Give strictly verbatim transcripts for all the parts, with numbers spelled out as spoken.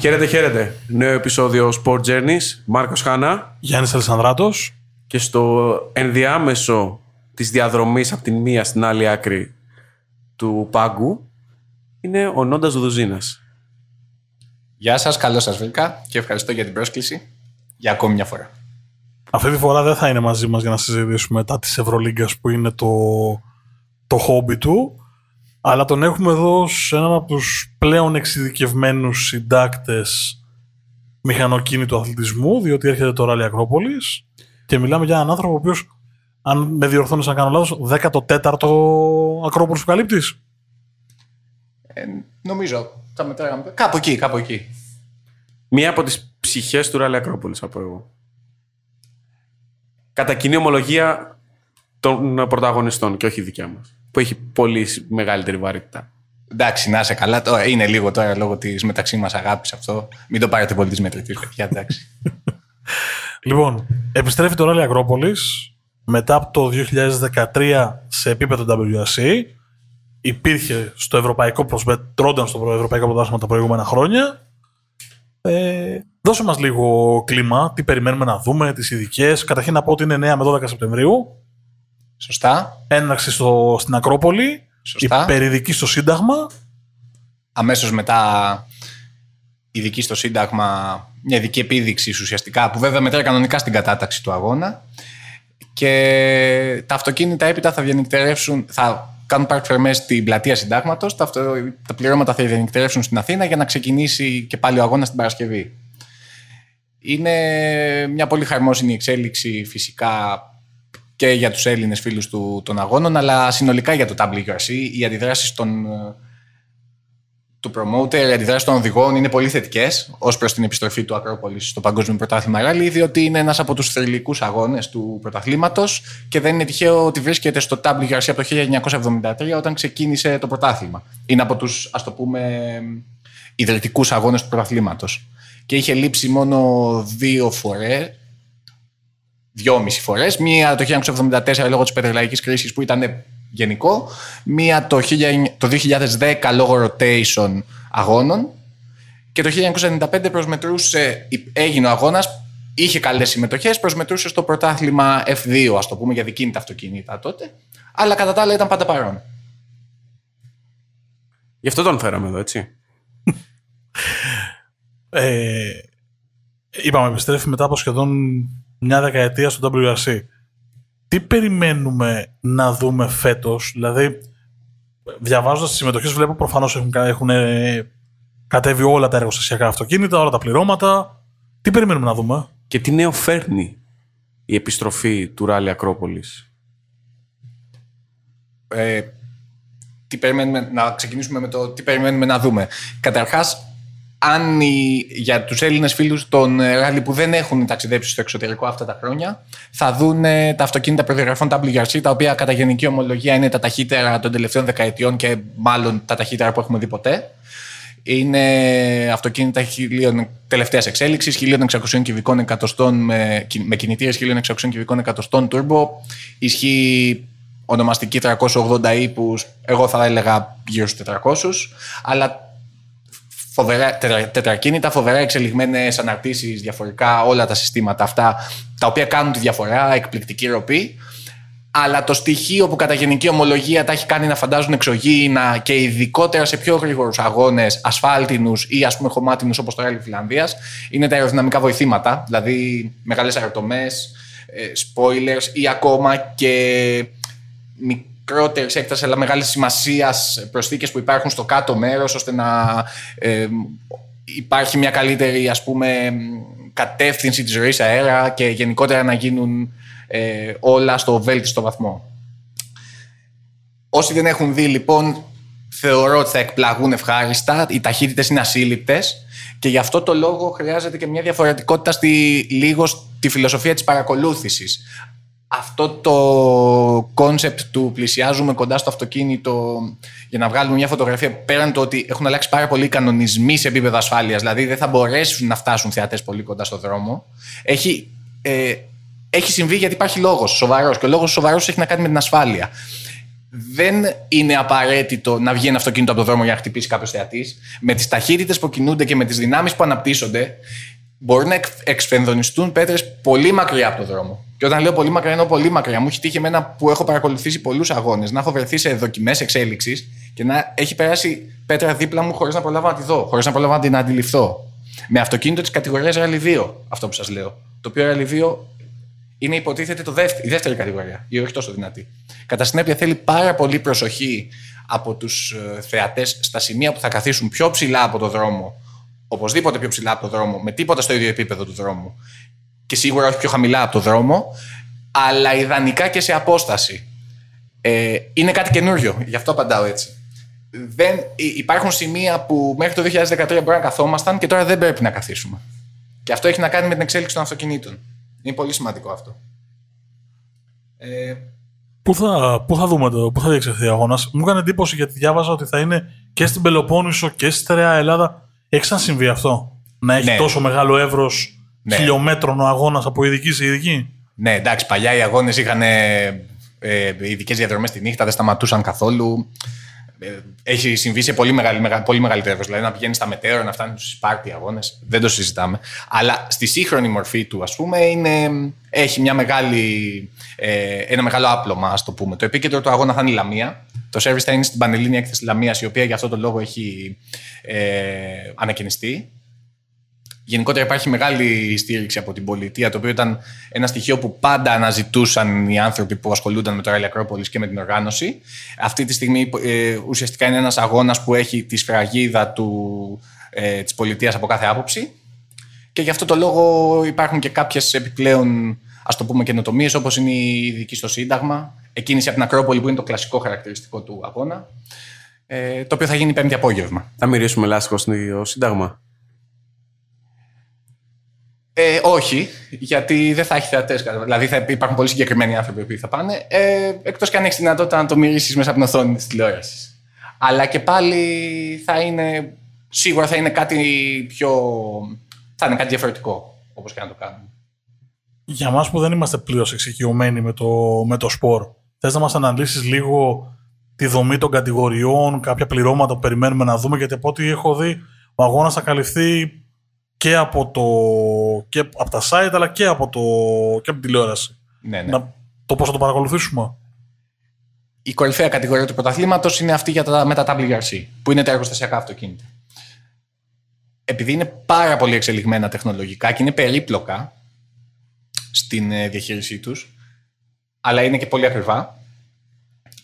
Χαίρετε, χαίρετε. Νέο επεισόδιο Sport Journeys. Μάρκος Χάνα. Γιάννης Αλεξανδράτος. Και στο ενδιάμεσο της διαδρομής από την μία στην άλλη άκρη του πάγκου είναι ο Νόντας Δουδουζίνας. Γεια σας, καλώς σας βρήκα και ευχαριστώ για την πρόσκληση για ακόμη μια φορά. Αυτή τη φορά δεν θα είναι μαζί μας για να συζητήσουμε τα της Ευρωλίγκας που είναι το, το χόμπι του, αλλά τον έχουμε εδώ σε έναν από τους πλέον εξειδικευμένους συντάκτες μηχανοκίνητου αθλητισμού, διότι έρχεται το Ράλλυ Ακρόπολις και μιλάμε για έναν άνθρωπο ο οποίος, αν με διορθώνεις να κάνω λάθος, δέκατο τέταρτο Ακρόπολις που καλύπτεις. Ε, νομίζω, τα μετράγαμε. Κάπου εκεί, κάπου εκεί. Μία από τις ψυχές του Ράλλυ Ακρόπολις, από εγώ. Κατά κοινή ομολογία των πρωταγωνιστών και όχι δικιά μας, που έχει πολύ μεγαλύτερη βαρύτητα. Εντάξει, να είσαι καλά. Τώρα, είναι λίγο τώρα λόγω της μεταξύ μας αγάπης αυτό. Μην το πάρετε πολύ της μετρητής, παιδιά, εντάξει. Λοιπόν, επιστρέφει το Ράλλυ Ακρόπολις μετά από το δύο χιλιάδες δεκατρία σε επίπεδο ντάμπλιου αρ σι. Υπήρχε στο ευρωπαϊκό προσμετρόνταν στο ευρωπαϊκό πρωτάθλημα τα προηγούμενα χρόνια. Ε, δώσε μας λίγο κλίμα, τι περιμένουμε να δούμε, τις ειδικές. Καταρχήν να πω ότι είναι εννέα με δώδεκα Σεπτεμβρίου. Σωστά. Έναρξη στο, στην Ακρόπολη. Σωστά. Υπερειδική στο Σύνταγμα. Αμέσως μετά ειδική στο Σύνταγμα, μια ειδική επίδειξη ουσιαστικά που βέβαια μετράει κανονικά στην κατάταξη του αγώνα. Και τα αυτοκίνητα έπειτα θα διανυκτερεύσουν, θα κάνουν πάρκ φερμές στην πλατεία Συντάγματος. Τα, αυτο, τα πληρώματα θα διανυκτερεύσουν στην Αθήνα για να ξεκινήσει και πάλι ο αγώνας την Παρασκευή. Είναι μια πολύ χαρμόσυνη εξέλιξη φυσικά και για τους Έλληνες φίλους του, των αγώνων, αλλά συνολικά για το ντάμπλιου αρ σι. Οι αντιδράσεις των, του promoter, οι αντιδράσεις των οδηγών είναι πολύ θετικές ως προς την επιστροφή του Ακρόπολης στο Παγκόσμιο Πρωτάθλημα Ράλι, διότι είναι ένας από τους θρυλικούς αγώνες του πρωταθλήματος και δεν είναι τυχαίο ότι βρίσκεται στο ντάμπλιου αρ σι από το χίλια εννιακόσια εβδομήντα τρία όταν ξεκίνησε το πρωτάθλημα. Είναι από τους, ας το πούμε, ιδρυτικούς αγώνες του πρωταθλήματος. Και είχε λείψει μόνο δύο φορές. Δυόμιση φορές. Μία το χίλια εννιακόσια εβδομήντα τέσσερα λόγω της πετρελαϊκής κρίσης που ήταν γενικό. Μία το δύο χιλιάδες δέκα λόγω rotation αγώνων. Και το χίλια εννιακόσια ενενήντα πέντε προσμετρούσε, έγινε ο αγώνας, είχε καλές συμμετοχές, προσμετρούσε στο πρωτάθλημα εφ δύο, ας το πούμε, για δικίνητα αυτοκίνητα τότε. Αλλά κατά τα άλλα ήταν πάντα παρόν. Γι' αυτό τον φέραμε εδώ, έτσι. ε, είπαμε, επιστρέφει μετά από σχεδόν μια δεκαετία στο ντάμπλιου αρ σι. Τι περιμένουμε να δούμε φέτος? Δηλαδή, διαβάζοντας τις συμμετοχές, βλέπω προφανώς έχουν, έχουν ε, κατέβει όλα τα εργοστασιακά αυτοκίνητα, όλα τα πληρώματα. Τι περιμένουμε να δούμε? Και τι νέο φέρνει η επιστροφή του Ράλλυ Ακρόπολις? Ε, τι περιμένουμε, να ξεκινήσουμε με το τι περιμένουμε να δούμε. Καταρχάς, αν οι, για τους Έλληνες φίλους των ράλι που δεν έχουν ταξιδέψει στο εξωτερικό αυτά τα χρόνια, θα δουν ε, τα αυτοκίνητα προδιαγραφών ντάμπλιου αρ σι, τα οποία κατά γενική ομολογία είναι τα ταχύτερα των τελευταίων δεκαετιών και μάλλον τα ταχύτερα που έχουμε δει ποτέ. Είναι αυτοκίνητα χιλίων, τελευταίας εξέλιξης, χίλια εξακόσια κυβικών εκατοστών με, με κινητήρες χίλια εξακόσια κυβικών εκατοστών turbo. Ισχύει ονομαστική τριακόσια ογδόντα ύπους, εγώ θα έλεγα γύρω στους τετρακόσιους, αλλά φοβερά, τετρακίνητα, φοβερά εξελιγμένες αναρτήσεις, διαφορικά όλα τα συστήματα αυτά, τα οποία κάνουν τη διαφορά, εκπληκτική ροπή. Αλλά το στοιχείο που κατά γενική ομολογία τα έχει κάνει να φαντάζουν εξωγήινα και ειδικότερα σε πιο γρήγορους αγώνες, ασφάλτινους ή ας πούμε χωμάτινους όπως το Ράλι Φιλανδίας, είναι τα αεροδυναμικά βοηθήματα, δηλαδή μεγάλες αεροτομές, spoilers ή ακόμα και μικρότερης έκτασης αλλά μεγάλης σημασίας προσθήκες που υπάρχουν στο κάτω μέρος, ώστε να ε, υπάρχει μια καλύτερη, ας πούμε, κατεύθυνση της ροής αέρα και γενικότερα να γίνουν ε, όλα στο βέλτιστο βαθμό. Όσοι δεν έχουν δει, λοιπόν, θεωρώ ότι θα εκπλαγούν ευχάριστα. Οι ταχύτητες είναι ασύλληπτες και γι' αυτό το λόγο χρειάζεται και μια διαφορετικότητα στη, λίγο στη φιλοσοφία της παρακολούθησης. Αυτό το κόνσεπτ του πλησιάζουμε κοντά στο αυτοκίνητο για να βγάλουμε μια φωτογραφία, πέραν το ότι έχουν αλλάξει πάρα πολλοί κανονισμοί σε επίπεδο ασφάλειας, δηλαδή δεν θα μπορέσουν να φτάσουν θεατές πολύ κοντά στο δρόμο, έχει, ε, έχει συμβεί γιατί υπάρχει λόγος σοβαρός και ο λόγος σοβαρός έχει να κάνει με την ασφάλεια. δεν είναι απαραίτητο να βγει ένα αυτοκίνητο από το δρόμο για να χτυπήσει κάποιος θεατής. Με τις ταχύτητες που κινούνται και με τις δυνάμεις που αναπτύσσονται, μπορούν να εξφενδονιστούν πέτρες πολύ μακριά από το δρόμο. Και όταν λέω πολύ μακριά, εννοώ πολύ μακριά. Μου έχει τύχει εμένα που έχω παρακολουθήσει πολλούς αγώνες, να έχω βρεθεί σε δοκιμές εξέλιξης και να έχει περάσει πέτρα δίπλα μου χωρίς να προλάβω να τη δω, χωρίς να προλάβω να την αντιληφθώ. Με αυτοκίνητο της κατηγορίας Rally δύο, αυτό που σας λέω. Το οποίο Rally δύο είναι υποτίθεται το δεύτερη, η δεύτερη κατηγορία, ή όχι τόσο δυνατή. Κατά συνέπεια, θέλει πάρα πολύ προσοχή από τους θεατές στα σημεία που θα καθίσουν πιο ψηλά από το δρόμο, οπωσδήποτε πιο ψηλά από το δρόμο, με τίποτα στο ίδιο επίπεδο του δρόμου. Και σίγουρα όχι πιο χαμηλά από το δρόμο, αλλά ιδανικά και σε απόσταση. Ε, είναι κάτι καινούριο, γι' αυτό απαντάω έτσι. Δεν, υπάρχουν σημεία που μέχρι το δύο χιλιάδες δεκατρία μπορεί να καθόμασταν και τώρα δεν πρέπει να καθίσουμε. Και αυτό έχει να κάνει με την εξέλιξη των αυτοκινήτων. Είναι πολύ σημαντικό αυτό. Ε, πού θα, πού θα δούμε το, πού θα διεξαχθεί ο αγώνας? Μου έκανε εντύπωση γιατί διάβαζα ότι θα είναι και στην Πελοπόννησο και στη Στερεά Ελλάδα. Έχει ξανασυμβεί αυτό? Να έχει ναι. τόσο μεγάλο εύρος ναι. χιλιόμετρων ο αγώνας από ειδική σε ειδική. Ναι, εντάξει, παλιά οι αγώνες είχαν ε, ε, ειδικές διαδρομές τη νύχτα, δεν σταματούσαν καθόλου. Έχει συμβεί σε πολύ, μεγαλ, πολύ μεγαλύτερο εύρος. Δηλαδή να πηγαίνει στα Μετέωρα, να φτάνει στους Σπάρτη αγώνες. Δεν το συζητάμε. Αλλά στη σύγχρονη μορφή του, ας πούμε, είναι, έχει μια μεγάλη, ε, ένα μεγάλο άπλωμα, ας το πούμε. Το επίκεντρο του αγώνα θα είναι η Λαμία. Το service θα είναι στην Πανελλήνια Έκθεση Λαμίας, η οποία για αυτό τον λόγο έχει ε, ανακαινιστεί. Γενικότερα υπάρχει μεγάλη στήριξη από την πολιτεία, το οποίο ήταν ένα στοιχείο που πάντα αναζητούσαν οι άνθρωποι που ασχολούνταν με το Ράλλυ Ακρόπολις και με την οργάνωση. Αυτή τη στιγμή ε, ουσιαστικά είναι ένας αγώνας που έχει τη σφραγίδα του, ε, της πολιτείας από κάθε άποψη και γι' αυτό το λόγο υπάρχουν και κάποιες επιπλέον, ας το πούμε, καινοτομίες, όπως είναι η ειδική στο Σύνταγμα, εκκίνηση από την Ακρόπολη που είναι το κλασικό χαρακτηριστικό του αγώνα, ε, το οποίο θα γίνει Πέμπτη απόγευμα. Θα μυρίσουμε λάστιχο στο Σύνταγμα? Ε, όχι, γιατί δεν θα έχει θεατές. Δηλαδή θα υπάρχουν πολύ συγκεκριμένοι άνθρωποι που θα πάνε, ε, εκτός και αν έχεις δυνατότητα να το μυρίσεις μέσα από την οθόνη της τηλεόρασης. Αλλά και πάλι θα είναι, σίγουρα θα είναι κάτι πιο. Θα είναι κάτι διαφορετικό, όπως και να το κάνουμε. Για εμάς που δεν είμαστε πλήρως εξοικειωμένοι με το, με το σπορ, θες να μας αναλύσεις λίγο τη δομή των κατηγοριών, κάποια πληρώματα που περιμένουμε να δούμε? Γιατί από ό,τι έχω δει, ο αγώνας θα καλυφθεί και από, το, και από τα site, αλλά και από, το, και από την τηλεόραση. Ναι, ναι. Να, το πώς θα το παρακολουθήσουμε. Η κορυφαία κατηγορία του πρωταθλήματος είναι αυτή για τα, με τα ντάμπλιου αρ σι, που είναι τα εργοστασιακά αυτοκίνητα. Επειδή είναι πάρα πολύ εξελιγμένα τεχνολογικά και είναι περίπλοκα στην ε, διαχείρισή τους, αλλά είναι και πολύ ακριβά,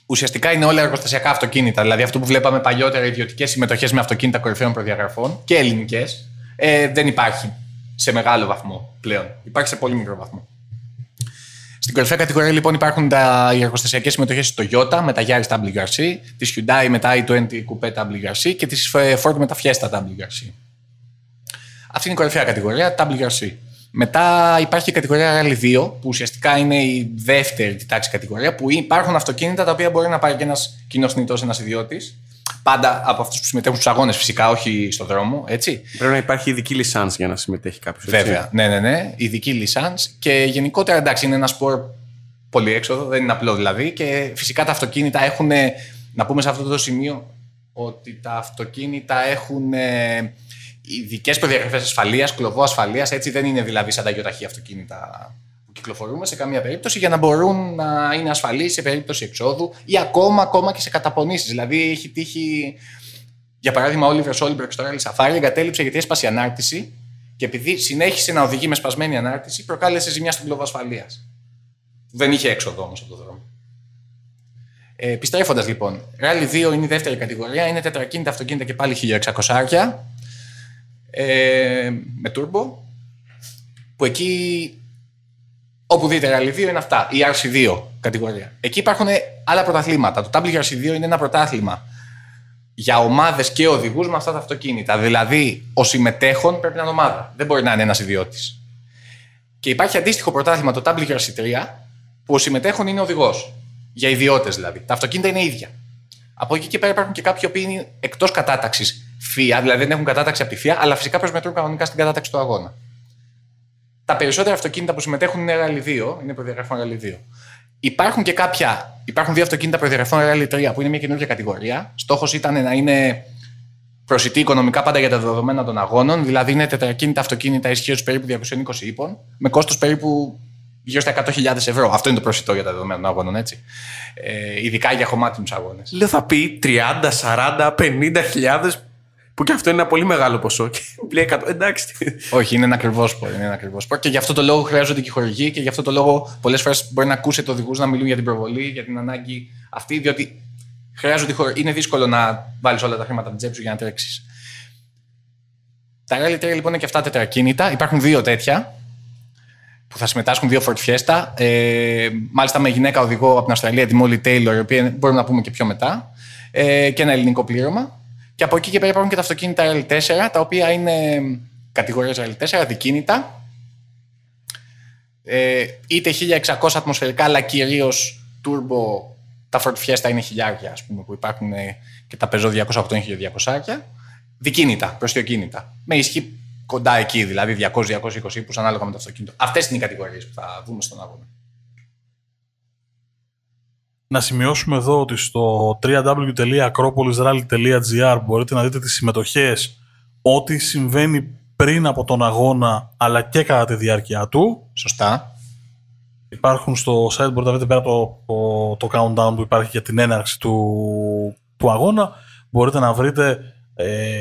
ουσιαστικά είναι όλα εργοστασιακά αυτοκίνητα. Δηλαδή αυτό που βλέπαμε παλιότερα, ιδιωτικές συμμετοχές με αυτοκίνητα κορυφαίων προδιαγραφών και ελληνικές. Ε, δεν υπάρχει σε μεγάλο βαθμό πλέον. Υπάρχει σε πολύ μικρό βαθμό. Στην κορυφαία κατηγορία λοιπόν υπάρχουν τα, οι εργοστασιακές συμμετοχές της Toyota με τα Yaris ντάμπλιου αρ σι, της Hyundai με τα άι είκοσι Coupe ντάμπλιου αρ σι και της Ford με τα Fiesta ντάμπλιου αρ σι. Αυτή είναι η κορυφαία κατηγορία ντάμπλιου αρ σι. Μετά υπάρχει η κατηγορία Rally δύο, που ουσιαστικά είναι η δεύτερη τάξη κατηγορία, που υπάρχουν αυτοκίνητα τα οποία μπορεί να πάρει και ένας κοινός θνητός, ένας ιδιώτης. Πάντα από αυτούς που συμμετέχουν στους αγώνες, φυσικά, όχι στον δρόμο. Έτσι. Πρέπει να υπάρχει ειδική λισάνς για να συμμετέχει κάποιος. Βέβαια. Ναι, ναι, ναι. Ειδική λισάνς. Και γενικότερα, εντάξει, είναι ένα σπορ πολυέξοδο, δεν είναι απλό δηλαδή. Και φυσικά τα αυτοκίνητα έχουν. Να πούμε σε αυτό το σημείο ότι τα αυτοκίνητα έχουν ειδικές προδιαγραφές ασφαλείας, κλωβό ασφαλείας. Έτσι δεν είναι δηλαδή σαν τα γεωταχή αυτοκίνητα που κυκλοφορούμε σε καμία περίπτωση, για να μπορούν να είναι ασφαλείς σε περίπτωση εξόδου ή ακόμα, ακόμα και σε καταπονήσεις. Δηλαδή έχει τύχει, για παράδειγμα, ο Λίβερ Σόλμπερκ στο Ράλι Σαφάρι εγκατέλειψε γιατί έσπασε η ανάρτηση και επειδή συνέχισε να οδηγεί με σπασμένη ανάρτηση, προκάλεσε ζημιά στον κλωβό ασφαλείας. Δεν είχε έξοδο όμως από τον δρόμο. Ε, Επιστρέφοντας λοιπόν, Ράλι δύο είναι η δεύτερη κατηγορία, είναι τετρακίνητα αυτοκίνητα και πάλι χίλια εξακόσια. Ε, με turbo, που εκεί όπου δείτε Rally δύο είναι αυτά, η αρ σι δύο κατηγορία. Εκεί υπάρχουν άλλα πρωταθλήματα. Το ντάμπλιου αρ σι δύο είναι ένα πρωτάθλημα για ομάδες και οδηγούς με αυτά τα αυτοκίνητα. Δηλαδή, ο συμμετέχον πρέπει να είναι ομάδα. Δεν μπορεί να είναι ένας ιδιώτης. Και υπάρχει αντίστοιχο πρωτάθλημα, το ντάμπλιου αρ σι τρία, που ο συμμετέχον είναι οδηγός. Για ιδιώτες δηλαδή. Τα αυτοκίνητα είναι ίδια. Από εκεί και πέρα υπάρχουν και κάποιοι που είναι εκτός κατάταξης Φία, δηλαδή δεν έχουν κατάταξη από τη Φία, αλλά φυσικά προσμετρούν κανονικά στην κατάταξη του αγώνα. Τα περισσότερα αυτοκίνητα που συμμετέχουν είναι Rally δύο, είναι προδιαγραφών Rally δύο. Υπάρχουν και κάποια. Υπάρχουν δύο αυτοκίνητα προδιαγραφών Rally τρία που είναι μια καινούργια κατηγορία. Στόχος ήταν να είναι προσιτή οικονομικά πάντα για τα δεδομένα των αγώνων. Δηλαδή είναι τετρακίνητα αυτοκίνητα ισχύω περίπου διακόσια είκοσι ύπων με κόστος περίπου γύρω στα εκατό χιλιάδες ευρώ. Αυτό είναι το προσιτό για τα δεδομένα των αγώνων, έτσι. Ε, ειδικά για χωμάτινους αγώνες. Λέω θα πει τριάντα, σαράντα, πενήντα χιλιάδες. Που και αυτό είναι ένα πολύ μεγάλο ποσό. Εντάξει. Όχι, είναι ένα ακριβό σπορ. Και γι' αυτό το λόγο χρειάζονται και οι χορηγοί και γι' αυτό το λόγο πολλές φορές μπορεί να ακούσετε οδηγούς να μιλούν για την προβολή, για την ανάγκη αυτή, διότι χρειάζονται χορηγοί. Είναι δύσκολο να βάλεις όλα τα χρήματα από την τσέπη σου για να τρέξεις. Τα Rally τρία λοιπόν είναι και αυτά τετρακίνητα. Υπάρχουν δύο τέτοια που θα συμμετάσχουν, δύο Ford Fiesta. Ε, μάλιστα με γυναίκα οδηγό από την Αυστραλία, τη Μόλι Τέιλορ, η οποία μπορούμε να πούμε και πιο μετά. Ε, και ένα ελληνικό πλήρωμα. Και από εκεί και πέρα υπάρχουν και τα αυτοκίνητα Rally τέσσερα, τα οποία είναι κατηγορίες Rally τέσσερα, δικίνητα, ε, είτε χίλια εξακόσια ατμοσφαιρικά, αλλά κυρίως turbo. Τα Ford Fiesta είναι χιλιάρια, ας πούμε, που υπάρχουν, και τα Peugeot διακόσια οκτώ είναι χίλια διακόσια. Δικίνητα, προστιοκίνητα. Με ισχύ κοντά εκεί, δηλαδή διακόσια με διακόσια είκοσι ύπους, ανάλογα με το αυτοκίνητο. Αυτές είναι οι κατηγορίες που θα δούμε στον αγώνα. Να σημειώσουμε εδώ ότι στο double-u double-u double-u τελεία acropolisrally τελεία gr μπορείτε να δείτε τις συμμετοχές, ό,τι συμβαίνει πριν από τον αγώνα αλλά και κατά τη διάρκεια του. Σωστά. Υπάρχουν στο site, μπορείτε να δείτε πέρα το, το, το countdown που υπάρχει για την έναρξη του, του αγώνα. Μπορείτε να βρείτε ε,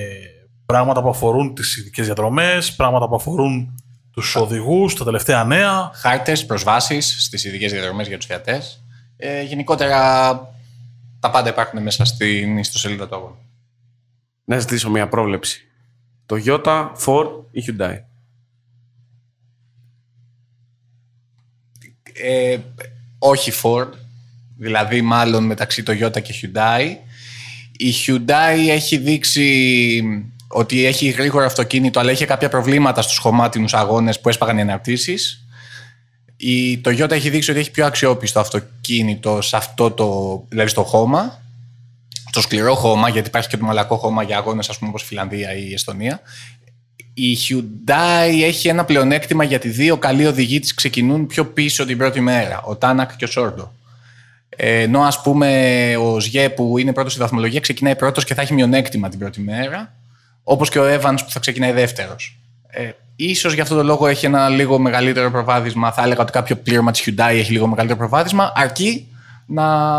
πράγματα που αφορούν τις ειδικές διαδρομές, πράγματα που αφορούν τους οδηγούς, τα τελευταία νέα. Χάρτες, προσβάσεις στις ειδικές διαδρομές για τους θεατές. Ε, γενικότερα τα πάντα υπάρχουν μέσα στην ιστοσελίδα του αγώνα. Να ζητήσω μια πρόβλεψη. Toyota, Ford ή Hyundai. Ε, όχι Ford. Δηλαδή μάλλον μεταξύ Toyota και Hyundai. Η Hyundai έχει δείξει ότι έχει γρήγορο αυτοκίνητο, αλλά είχε κάποια προβλήματα στους χωμάτινους αγώνες που έσπαγαν οι αναρτήσεις. Η Toyota έχει δείξει ότι έχει πιο αξιόπιστο αυτοκίνητο σε αυτό το, δηλαδή στο χώμα, στο σκληρό χώμα, γιατί υπάρχει και το μαλακό χώμα για αγώνες, ας πούμε, όπως η Φιλανδία ή η Εστονία. Η Hyundai έχει ένα πλεονέκτημα γιατί δύο καλοί οδηγοί της ξεκινούν πιο πίσω την πρώτη μέρα, ο Τάνακ και ο Σόρντο. Ενώ, ας πούμε, ο Ογιέ που είναι πρώτος στη βαθμολογία ξεκινάει πρώτος και θα έχει μειονέκτημα την πρώτη μέρα, όπως και ο Έβανς που θα ξεκινάει δεύτερος. Ε, ίσως γι' αυτό το λόγο έχει ένα λίγο μεγαλύτερο προβάδισμα. Θα έλεγα ότι κάποιο πλήρωμα της Hyundai έχει λίγο μεγαλύτερο προβάδισμα, αρκεί να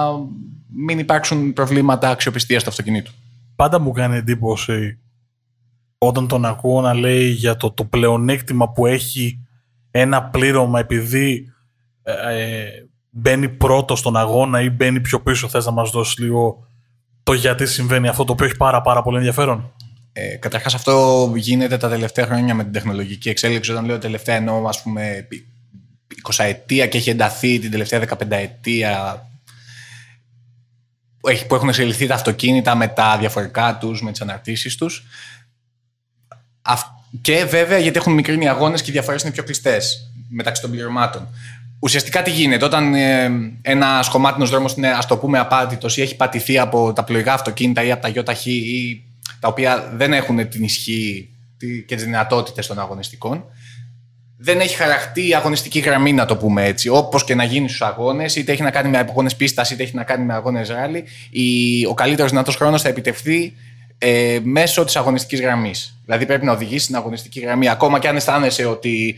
μην υπάρξουν προβλήματα αξιοπιστίας του αυτοκινήτου. Πάντα μου κάνει εντύπωση όταν τον ακούω να λέει για το, το πλεονέκτημα που έχει ένα πλήρωμα επειδή ε, μπαίνει πρώτο στον αγώνα ή μπαίνει πιο πίσω. Θες να μας δώσεις λίγο το γιατί συμβαίνει αυτό, το οποίο έχει πάρα, πάρα πολύ ενδιαφέρον? Ε, καταρχάς αυτό γίνεται τα τελευταία χρόνια με την τεχνολογική εξέλιξη. Όταν λέω τελευταία εννοώ, ας πούμε, εικοσαετία, και έχει ενταθεί την τελευταία δεκαπενταετία που έχουν εξελιχθεί τα αυτοκίνητα με τα διαφορικά τους, με τις αναρτήσεις τους. Και βέβαια γιατί έχουν μικρύνει οι αγώνες και οι διαφορές είναι πιο κλειστές μεταξύ των πληρωμάτων. Ουσιαστικά τι γίνεται, όταν ε, ένας χωμάτινος δρόμος είναι, ας το πούμε, απάτητος ή έχει πατηθεί από τα πλοηγά αυτοκίνητα ή από τα γιοταχή ή τα οποία δεν έχουν την ισχύ και τις δυνατότητες των αγωνιστικών. Δεν έχει χαραχτεί η αγωνιστική γραμμή, να το πούμε έτσι. Όπως και να γίνει στους αγώνες, είτε έχει να κάνει με αγώνες πίστας, είτε έχει να κάνει με αγώνες ράλι, ο καλύτερος δυνατός χρόνος θα επιτευχθεί ε, μέσω της αγωνιστικής γραμμής. Δηλαδή πρέπει να οδηγήσει στην αγωνιστική γραμμή. Ακόμα και αν αισθάνεσαι ότι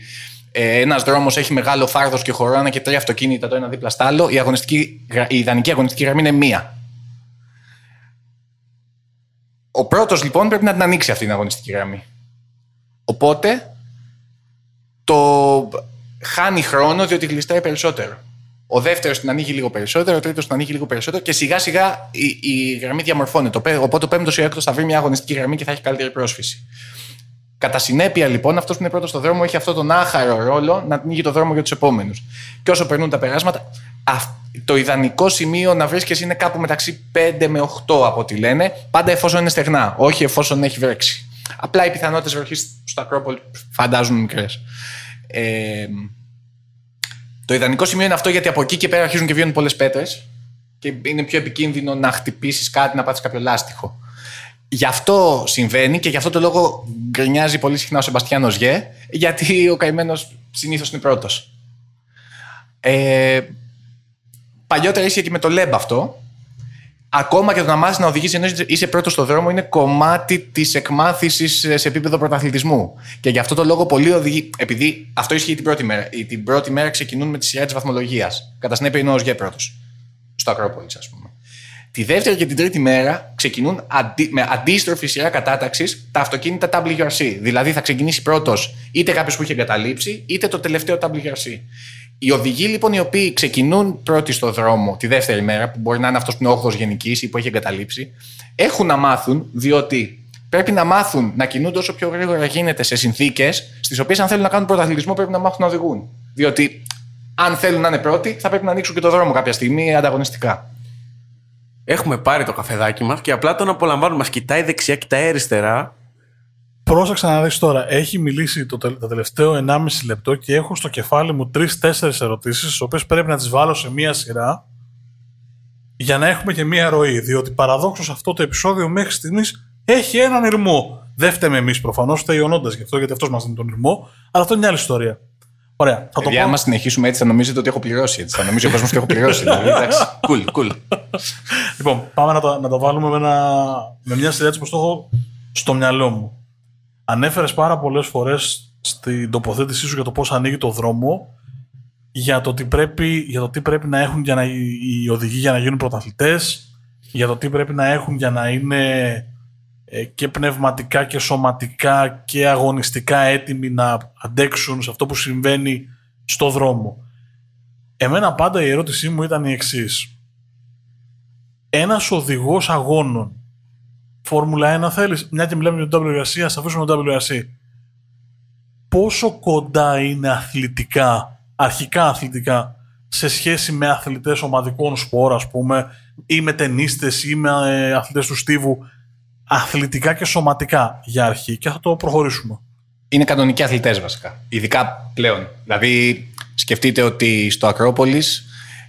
ε, ένας δρόμος έχει μεγάλο φάρδος και χωράνε και τρία αυτοκίνητα το ένα δίπλα στο άλλο, η, αγωνιστική, η ιδανική αγωνιστική γραμμή είναι μία. Ο πρώτος λοιπόν πρέπει να την ανοίξει αυτή την αγωνιστική γραμμή. Οπότε το χάνει χρόνο διότι γλιστράει περισσότερο. Ο δεύτερος την ανοίγει λίγο περισσότερο, ο τρίτος την ανοίγει λίγο περισσότερο και σιγά σιγά η, η γραμμή διαμορφώνεται. Οπότε ο πέμπτος ή ο έκτος θα βρει μια αγωνιστική γραμμή και θα έχει καλύτερη πρόσφυση. Κατά συνέπεια λοιπόν, αυτός που είναι πρώτος στο δρόμο έχει αυτόν τον άχαρο ρόλο να ανοίγει το δρόμο για τους επόμενους. Και όσο περνούν τα περάσματα, το ιδανικό σημείο να βρίσκεσαι είναι κάπου μεταξύ πέντε με οκτώ από ό,τι λένε, πάντα εφόσον είναι στεγνά, όχι εφόσον έχει βρέξει. Απλά οι πιθανότητες βροχής στο Ακρόπολη φαντάζουν μικρές. Ε, το ιδανικό σημείο είναι αυτό γιατί από εκεί και πέρα αρχίζουν και βγαίνουν πολλές πέτρες και είναι πιο επικίνδυνο να χτυπήσεις κάτι, να πάθεις κάποιο λάστιχο. Γι' αυτό συμβαίνει και γι' αυτό το λόγο γκρινιάζει πολύ συχνά ο Σεμπαστιάνος Ογιέ, γιατί ο καημένος συνήθως είναι πρώτος. Ε, Παλιότερα ίσχυε και με το Λεμπ αυτό. Ακόμα και το να μάθεις να οδηγείς ενώ είσαι πρώτος στον δρόμο είναι κομμάτι της εκμάθησης σε επίπεδο πρωταθλητισμού. Και γι' αυτό το λόγο πολλοί οδηγοί. Επειδή αυτό ισχύει την πρώτη μέρα. Την πρώτη μέρα ξεκινούν με τη σειρά της βαθμολογίας. Κατά συνέπεια είναι ο Ογιέ πρώτος. Στο Ακρόπολις, ας πούμε. Τη δεύτερη και την τρίτη μέρα ξεκινούν αντί, με αντίστροφη σειρά κατάταξης τα αυτοκίνητα ντάμπλιου αρ σι. Δηλαδή θα ξεκινήσει πρώτος είτε κάποιος που είχε εγκαταλείψει, είτε το τελευταίο ντάμπλιου αρ σι. Οι οδηγοί λοιπόν οι οποίοι ξεκινούν πρώτοι στο δρόμο τη δεύτερη μέρα, που μπορεί να είναι αυτός που είναι όγδοος γενικής ή που έχει εγκαταλείψει, έχουν να μάθουν, διότι πρέπει να μάθουν να κινούνται όσο πιο γρήγορα γίνεται σε συνθήκες στις οποίες αν θέλουν να κάνουν πρωταθλητισμό πρέπει να μάθουν να οδηγούν. Διότι αν θέλουν να είναι πρώτοι, θα πρέπει να ανοίξουν και το δρόμο κάποια στιγμή ανταγωνιστικά. Έχουμε πάρει το καφεδάκι μας και απλά τον απολαμβάνουμε. Μας κοιτάει δεξιά, κοιτάει αριστερά. Πρόσεξα να δεις τώρα. Έχει μιλήσει το τελε... το τελευταίο ενάμιση λεπτό και έχω στο κεφάλι μου τρεις τέσσερις ερωτήσεις, τις οποίες πρέπει να τις βάλω σε μία σειρά για να έχουμε και μία ροή. Διότι παραδόξως αυτό το επεισόδιο μέχρι στιγμής έχει έναν ηρμό. Δεν φταίμε εμείς προφανώς, φταίει ο Νόντας γι' αυτό, γιατί αυτός μας δίνει τον ηρμό, αλλά αυτό είναι μια άλλη ιστορία. Ωραία. Θα το πω. Αν μας συνεχίσουμε έτσι, θα νομίζετε ότι έχω πληρώσει. Έτσι. Θα νομίζει ο κόσμος ότι έχω πληρώσει. Δηλαδή, εντάξει. Κουλ, cool, cool. Λοιπόν, πάμε να το, να το βάλουμε με, ένα, με μια σειρά έτσι που το έχω στο μυαλό μου. Ανέφερες πάρα πολλές φορές στην τοποθέτησή σου για το πώς ανοίγει το δρόμο, για το τι πρέπει, για το τι πρέπει να έχουν για να, οι οδηγοί για να γίνουν πρωταθλητές, για το τι πρέπει να έχουν για να είναι και πνευματικά και σωματικά και αγωνιστικά έτοιμοι να αντέξουν σε αυτό που συμβαίνει στο δρόμο. Εμένα πάντα η ερώτησή μου ήταν η εξής. Ένας οδηγός αγώνων, Φόρμουλα ένα θέλεις, μια και μιλάμε για το ντάμπλιου αρ σι, ας αφήσουμε το ντάμπλιου αρ σι. Πόσο κοντά είναι αθλητικά, αρχικά αθλητικά, σε σχέση με αθλητές ομαδικών σπορ, ας πούμε, ή με ταινίστες ή με αθλητές του στίβου, αθλητικά και σωματικά για αρχή, και θα το προχωρήσουμε. Είναι κανονικοί αθλητές βασικά, ειδικά πλέον. Δηλαδή, σκεφτείτε ότι στο Ακρόπολις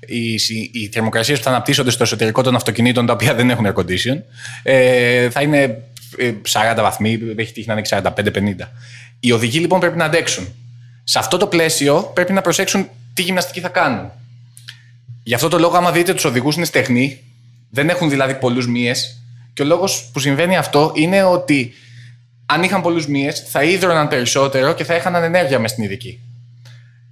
οι, οι θερμοκρασίες που θα αναπτύσσονται στο εσωτερικό των αυτοκινήτων, τα οποία δεν έχουν air condition, ε, θα είναι σαράντα βαθμοί, έχει τύχει να είναι σαράντα πέντε πενήντα. Οι οδηγοί λοιπόν πρέπει να αντέξουν. Σε αυτό το πλαίσιο πρέπει να προσέξουν τι γυμναστική θα κάνουν. Γι' αυτό το λόγο, άμα δείτε τους οδηγούς, είναι στεγνοί, δεν έχουν δηλαδή πολλούς μύες. Και ο λόγος που συμβαίνει αυτό είναι ότι αν είχαν πολλούς μύες θα ίδρωναν περισσότερο και θα έχαναν ενέργεια μες στην ειδική.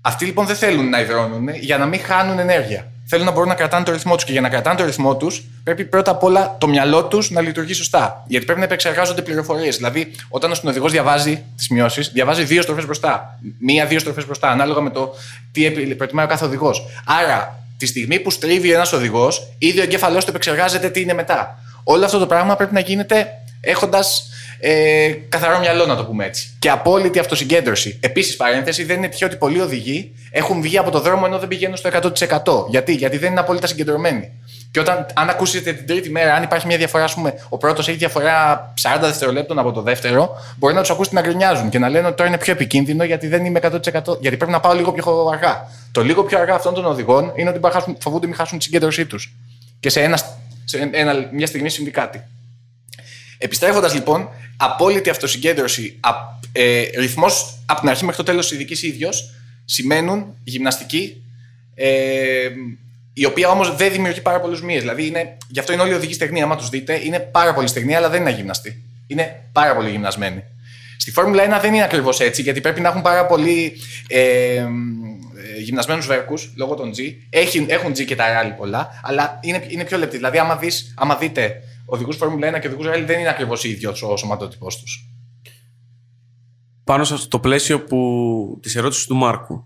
Αυτοί λοιπόν δεν θέλουν να υδρώνουν για να μην χάνουν ενέργεια. Θέλουν να μπορούν να κρατάνε το ρυθμό τους. Και για να κρατάνε το ρυθμό τους, πρέπει πρώτα απ' όλα το μυαλό τους να λειτουργεί σωστά. Γιατί πρέπει να επεξεργάζονται πληροφορίες. Δηλαδή, όταν ο οδηγός διαβάζει τις μειώσεις, διαβάζει δύο στροφές μπροστά. Μία-δύο στροφές μπροστά, ανάλογα με το τι προτιμάει ο κάθε οδηγός. Άρα, τη στιγμή που στρίβει ένας οδηγός, ήδη ο εγκέφαλός του επεξεργάζεται τι είναι μετά. Όλο αυτό το πράγμα πρέπει να γίνεται έχοντας ε, καθαρό μυαλό, να το πούμε έτσι. Και απόλυτη αυτοσυγκέντρωση. Επίσης, παρένθεση, δεν είναι τυχαίο ότι πολλοί οδηγοί έχουν βγει από το δρόμο ενώ δεν πηγαίνουν στο εκατό τοις εκατό. Γιατί, Γιατί δεν είναι απόλυτα συγκεντρωμένοι. Και όταν, αν ακούσετε την τρίτη μέρα, αν υπάρχει μια διαφορά, ας πούμε, ο πρώτος έχει διαφορά σαράντα δευτερολέπτων από το δεύτερο, μπορεί να τους ακούσετε να γκρινιάζουν και να λένε ότι τώρα είναι πιο επικίνδυνο γιατί δεν είμαι εκατό τοις εκατό. Γιατί πρέπει να πάω λίγο πιο αργά. Το λίγο πιο αργά αυτών των οδηγών είναι ότι φοβούνται μην χάσουν τη συγκέντρωσή τους. Και σε ένα. Σε ένα, μια στιγμή συμβεί κάτι. Επιστρέφοντας λοιπόν, απόλυτη αυτοσυγκέντρωση, α, ε, ρυθμός από την αρχή μέχρι το τέλος ειδικής ίδιος, σημαίνουν γυμναστική, ε, η οποία όμως δεν δημιουργεί πάρα πολλούς μύες. Δηλαδή, είναι, γι' αυτό είναι όλοι οι οδηγοί στεγνοί. Άμα τους δείτε, είναι πάρα πολύ στεγνοί, αλλά δεν είναι αγυμναστοί. Είναι πάρα πολύ γυμνασμένοι. Στη Φόρμουλα ένα δεν είναι ακριβώς έτσι, γιατί πρέπει να έχουν πάρα πολύ ε, γυμνασμένους βέρκους λόγω των G. Έχουν, έχουν G και τα Rally πολλά, αλλά είναι, είναι πιο λεπτή. Δηλαδή, άμα, δεις, άμα δείτε οδηγούς Φόρμουλα ένα και οδηγούς Rally, δεν είναι ακριβώς ίδιος ο σωματότυπος τους. Πάνω στο πλαίσιο που, της ερώτησης του Μάρκου,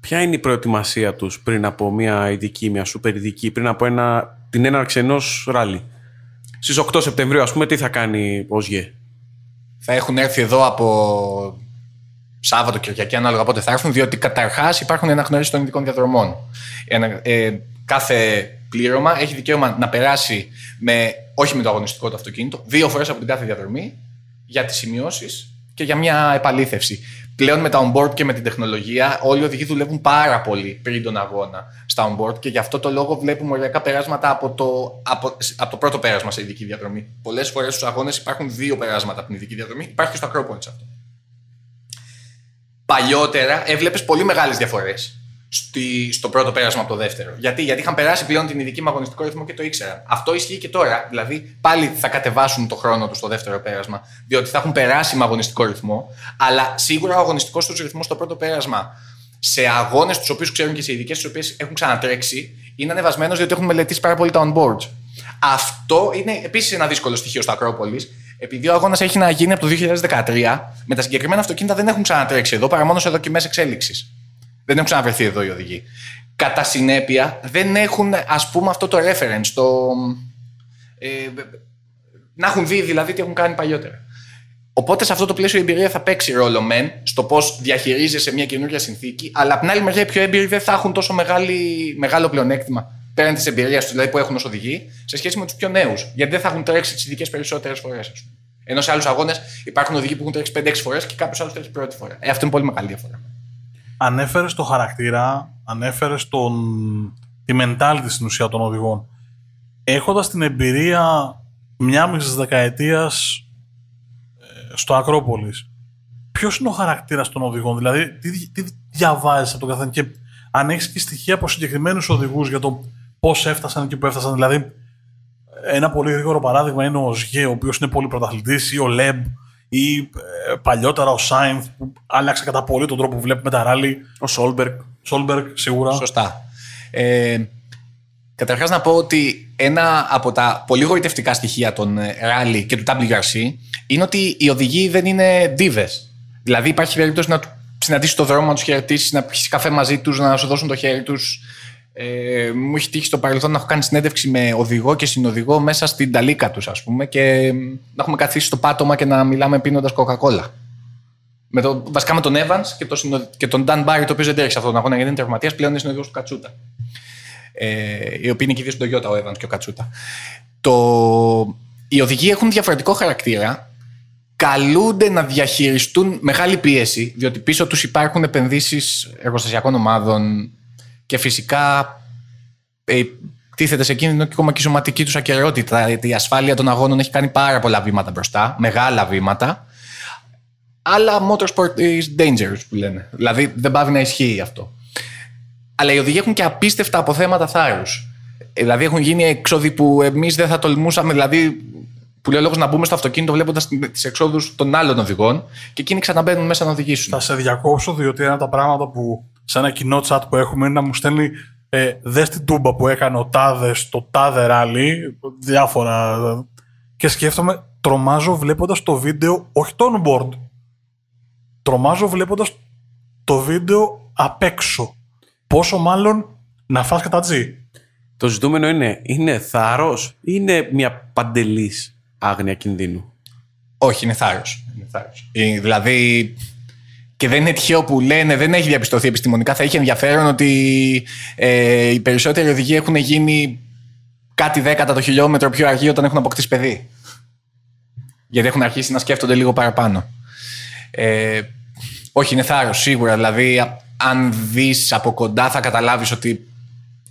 ποια είναι η προετοιμασία τους πριν από μια ειδική, μια σούπερ ειδική, πριν από ένα, την έναρξη ενός Rally? Στις οκτώ Σεπτεμβρίου, ας πούμε, τι θα κάνει ο Ογιέ? Θα έχουν έρθει εδώ από Σάββατο, Κυριακή, ανάλογα πότε θα έρθουν, διότι καταρχάς υπάρχουν αναγνωρίσεις των ειδικών διαδρομών. Ένα, ε, κάθε πλήρωμα έχει δικαίωμα να περάσει με, όχι με το αγωνιστικό του αυτοκίνητο, δύο φορές από την κάθε διαδρομή για τις σημειώσεις και για μια επαλήθευση. Πλέον με τα on-board και με την τεχνολογία, όλοι οι οδηγοί δουλεύουν πάρα πολύ πριν τον αγώνα στα on-board και γι' αυτό το λόγο βλέπουμε οριακά περάσματα από το, από, από το πρώτο πέρασμα σε ειδική διαδρομή. Πολλές φορές στους αγώνες υπάρχουν δύο περάσματα από την ειδική διαδρομή, υπάρχει και στο Ακρόπολις αυτό. Παλιότερα έβλεπες πολύ μεγάλες διαφορές. στη, στο πρώτο πέρασμα από το δεύτερο. Γιατί, γιατί είχαν περάσει πλέον την ειδική μου αγωνιστικό ρυθμό και το ήξεραν. Αυτό ισχύει και τώρα. Δηλαδή, πάλι θα κατεβάσουν το χρόνο του στο δεύτερο πέρασμα, διότι θα έχουν περάσει με αγωνιστικό ρυθμό. Αλλά σίγουρα ο αγωνιστικός του ρυθμός στο πρώτο πέρασμα, σε αγώνες τους οποίους ξέρουν και σε ειδικές τις οποίες έχουν ξανατρέξει, είναι ανεβασμένος διότι έχουν μελετήσει πάρα πολύ τα on-board. Αυτό είναι επίσης ένα δύσκολο στοιχείο στο Ακρόπολις, επειδή ο αγώνας έχει να γίνει από το δύο χιλιάδες δεκατρία, με τα συγκεκριμένα αυτοκίνητα δεν έχουν ξανατρέξει εδώ παρά μόνο σε δοκιμές εξέλιξης. Δεν έχουν ξαναβρεθεί εδώ οι οδηγοί. Κατά συνέπεια, δεν έχουν, ας πούμε, αυτό το reference, το, ε, να έχουν δει δηλαδή τι έχουν κάνει παλιότερα. Οπότε σε αυτό το πλαίσιο η εμπειρία θα παίξει ρόλο μεν στο πώς διαχειρίζεσαι μια καινούργια συνθήκη, αλλά από την άλλη μεριά οι πιο έμπειροι δεν θα έχουν τόσο μεγάλη, μεγάλο πλεονέκτημα πέραν της εμπειρίας τους, δηλαδή που έχουν ως οδηγοί, σε σχέση με τους πιο νέους. Γιατί δεν θα έχουν τρέξει τις ειδικές περισσότερες φορές. Ενώ σε άλλους αγώνες υπάρχουν οδηγοί που έχουν τρέξει πέντε έξι φορές και κάποιος άλλος τρέξει πρώτη φορά. Ε, αυτό είναι πολύ μεγάλη διαφορά. Ανέφερες το χαρακτήρα, ανέφερες τον... τη mentality στην ουσία των οδηγών. Έχοντας την εμπειρία μια μισή δεκαετία στο Ακρόπολις, ποιος είναι ο χαρακτήρας των οδηγών, δηλαδή τι, τι διαβάζεις από τον καθένα και αν έχεις και στοιχεία από συγκεκριμένους οδηγούς για το πώς έφτασαν και που έφτασαν. Δηλαδή, ένα πολύ γρήγορο παράδειγμα είναι ο Ογιέ, ο οποίος είναι πολύ πρωταθλητής, ή ο Λεμπ, ή ε, παλιότερα ο Σάινθ, που άλλαξε κατά πολύ τον τρόπο που βλέπουμε τα ράλι. Ο Σόλμπερκ. Σόλμπερκ, σίγουρα. Σωστά. Ε, Καταρχάς να πω ότι ένα από τα πολύ γοητευτικά στοιχεία των Rally και του ντάμπλιου αρ σι είναι ότι οι οδηγοί δεν είναι ντίβες. Δηλαδή υπάρχει περίπτωση να συναντήσεις στον δρόμο, να τους χαιρετήσεις, να πιεις καφέ μαζί τους, να σου δώσουν το χέρι τους. Ε, μου έχει τύχει στο παρελθόν να έχω κάνει συνέντευξη με οδηγό και συνοδηγό μέσα στην ταλίκα τους, ας πούμε, και να έχουμε καθίσει στο πάτωμα και να μιλάμε πίνοντας Coca-Cola. Με το, βασικά με τον Έβανς και, το συνοδ... και τον Dan Barry, το οποίο δεν τρέχει σε αυτόν τον αγώνα γιατί είναι τερματίας, πλέον είναι συνοδηγός του Κατσούτα. Ε, οι οποίοι είναι και δύο στον Toyota, ο Έβανς και ο Κατσούτα. Το... Οι οδηγοί έχουν διαφορετικό χαρακτήρα, καλούνται να διαχειριστούν μεγάλη πίεση, διότι πίσω τους υπάρχουν επενδύσεις εργοστασιακών ομάδων και φυσικά ε, τίθεται σε κίνδυνο και ακόμα και η σωματική τους ακεραιότητα. Η ασφάλεια των αγώνων έχει κάνει πάρα πολλά βήματα μπροστά, μεγάλα βήματα, αλλά motorsport is dangerous που λένε, δηλαδή δεν πάβει να ισχύει αυτό. Αλλά οι οδηγοί έχουν και απίστευτα αποθέματα θάρρους. Δηλαδή έχουν γίνει εξόδοι που εμείς δεν θα τολμούσαμε. Δηλαδή, που λέει ο λόγος να μπούμε στο αυτοκίνητο βλέποντας τις εξόδους των άλλων οδηγών, και εκείνοι ξαναμπαίνουν μέσα να οδηγήσουν. Θα σε διακόψω, διότι ένα από τα πράγματα που σε ένα κοινό chat που έχουμε είναι να μου στέλνει ε, δες την τούμπα που έκανε ο τάδε στο τάδε ράλι, διάφορα. Και σκέφτομαι, τρομάζω βλέποντας το βίντεο, όχι το onboard. Τρομάζω βλέποντας το βίντεο απ' έξω. Πόσο μάλλον να φας κατά τζι. Το ζητούμενο είναι, είναι θάρρος ή είναι μια παντελής άγνοια κινδύνου? Όχι, είναι θάρρος. Είναι θάρρος. Ε, δηλαδή, και δεν είναι τυχαίο που λένε, δεν έχει διαπιστωθεί επιστημονικά, θα είχε ενδιαφέρον ότι ε, οι περισσότεροι οδηγοί έχουν γίνει κάτι δέκατα το χιλιόμετρο πιο αργοί όταν έχουν αποκτήσει παιδί. Γιατί έχουν αρχίσει να σκέφτονται λίγο παραπάνω. Ε, όχι, είναι θάρρος, σίγουρα. Δηλαδή, αν δεις από κοντά θα καταλάβεις ότι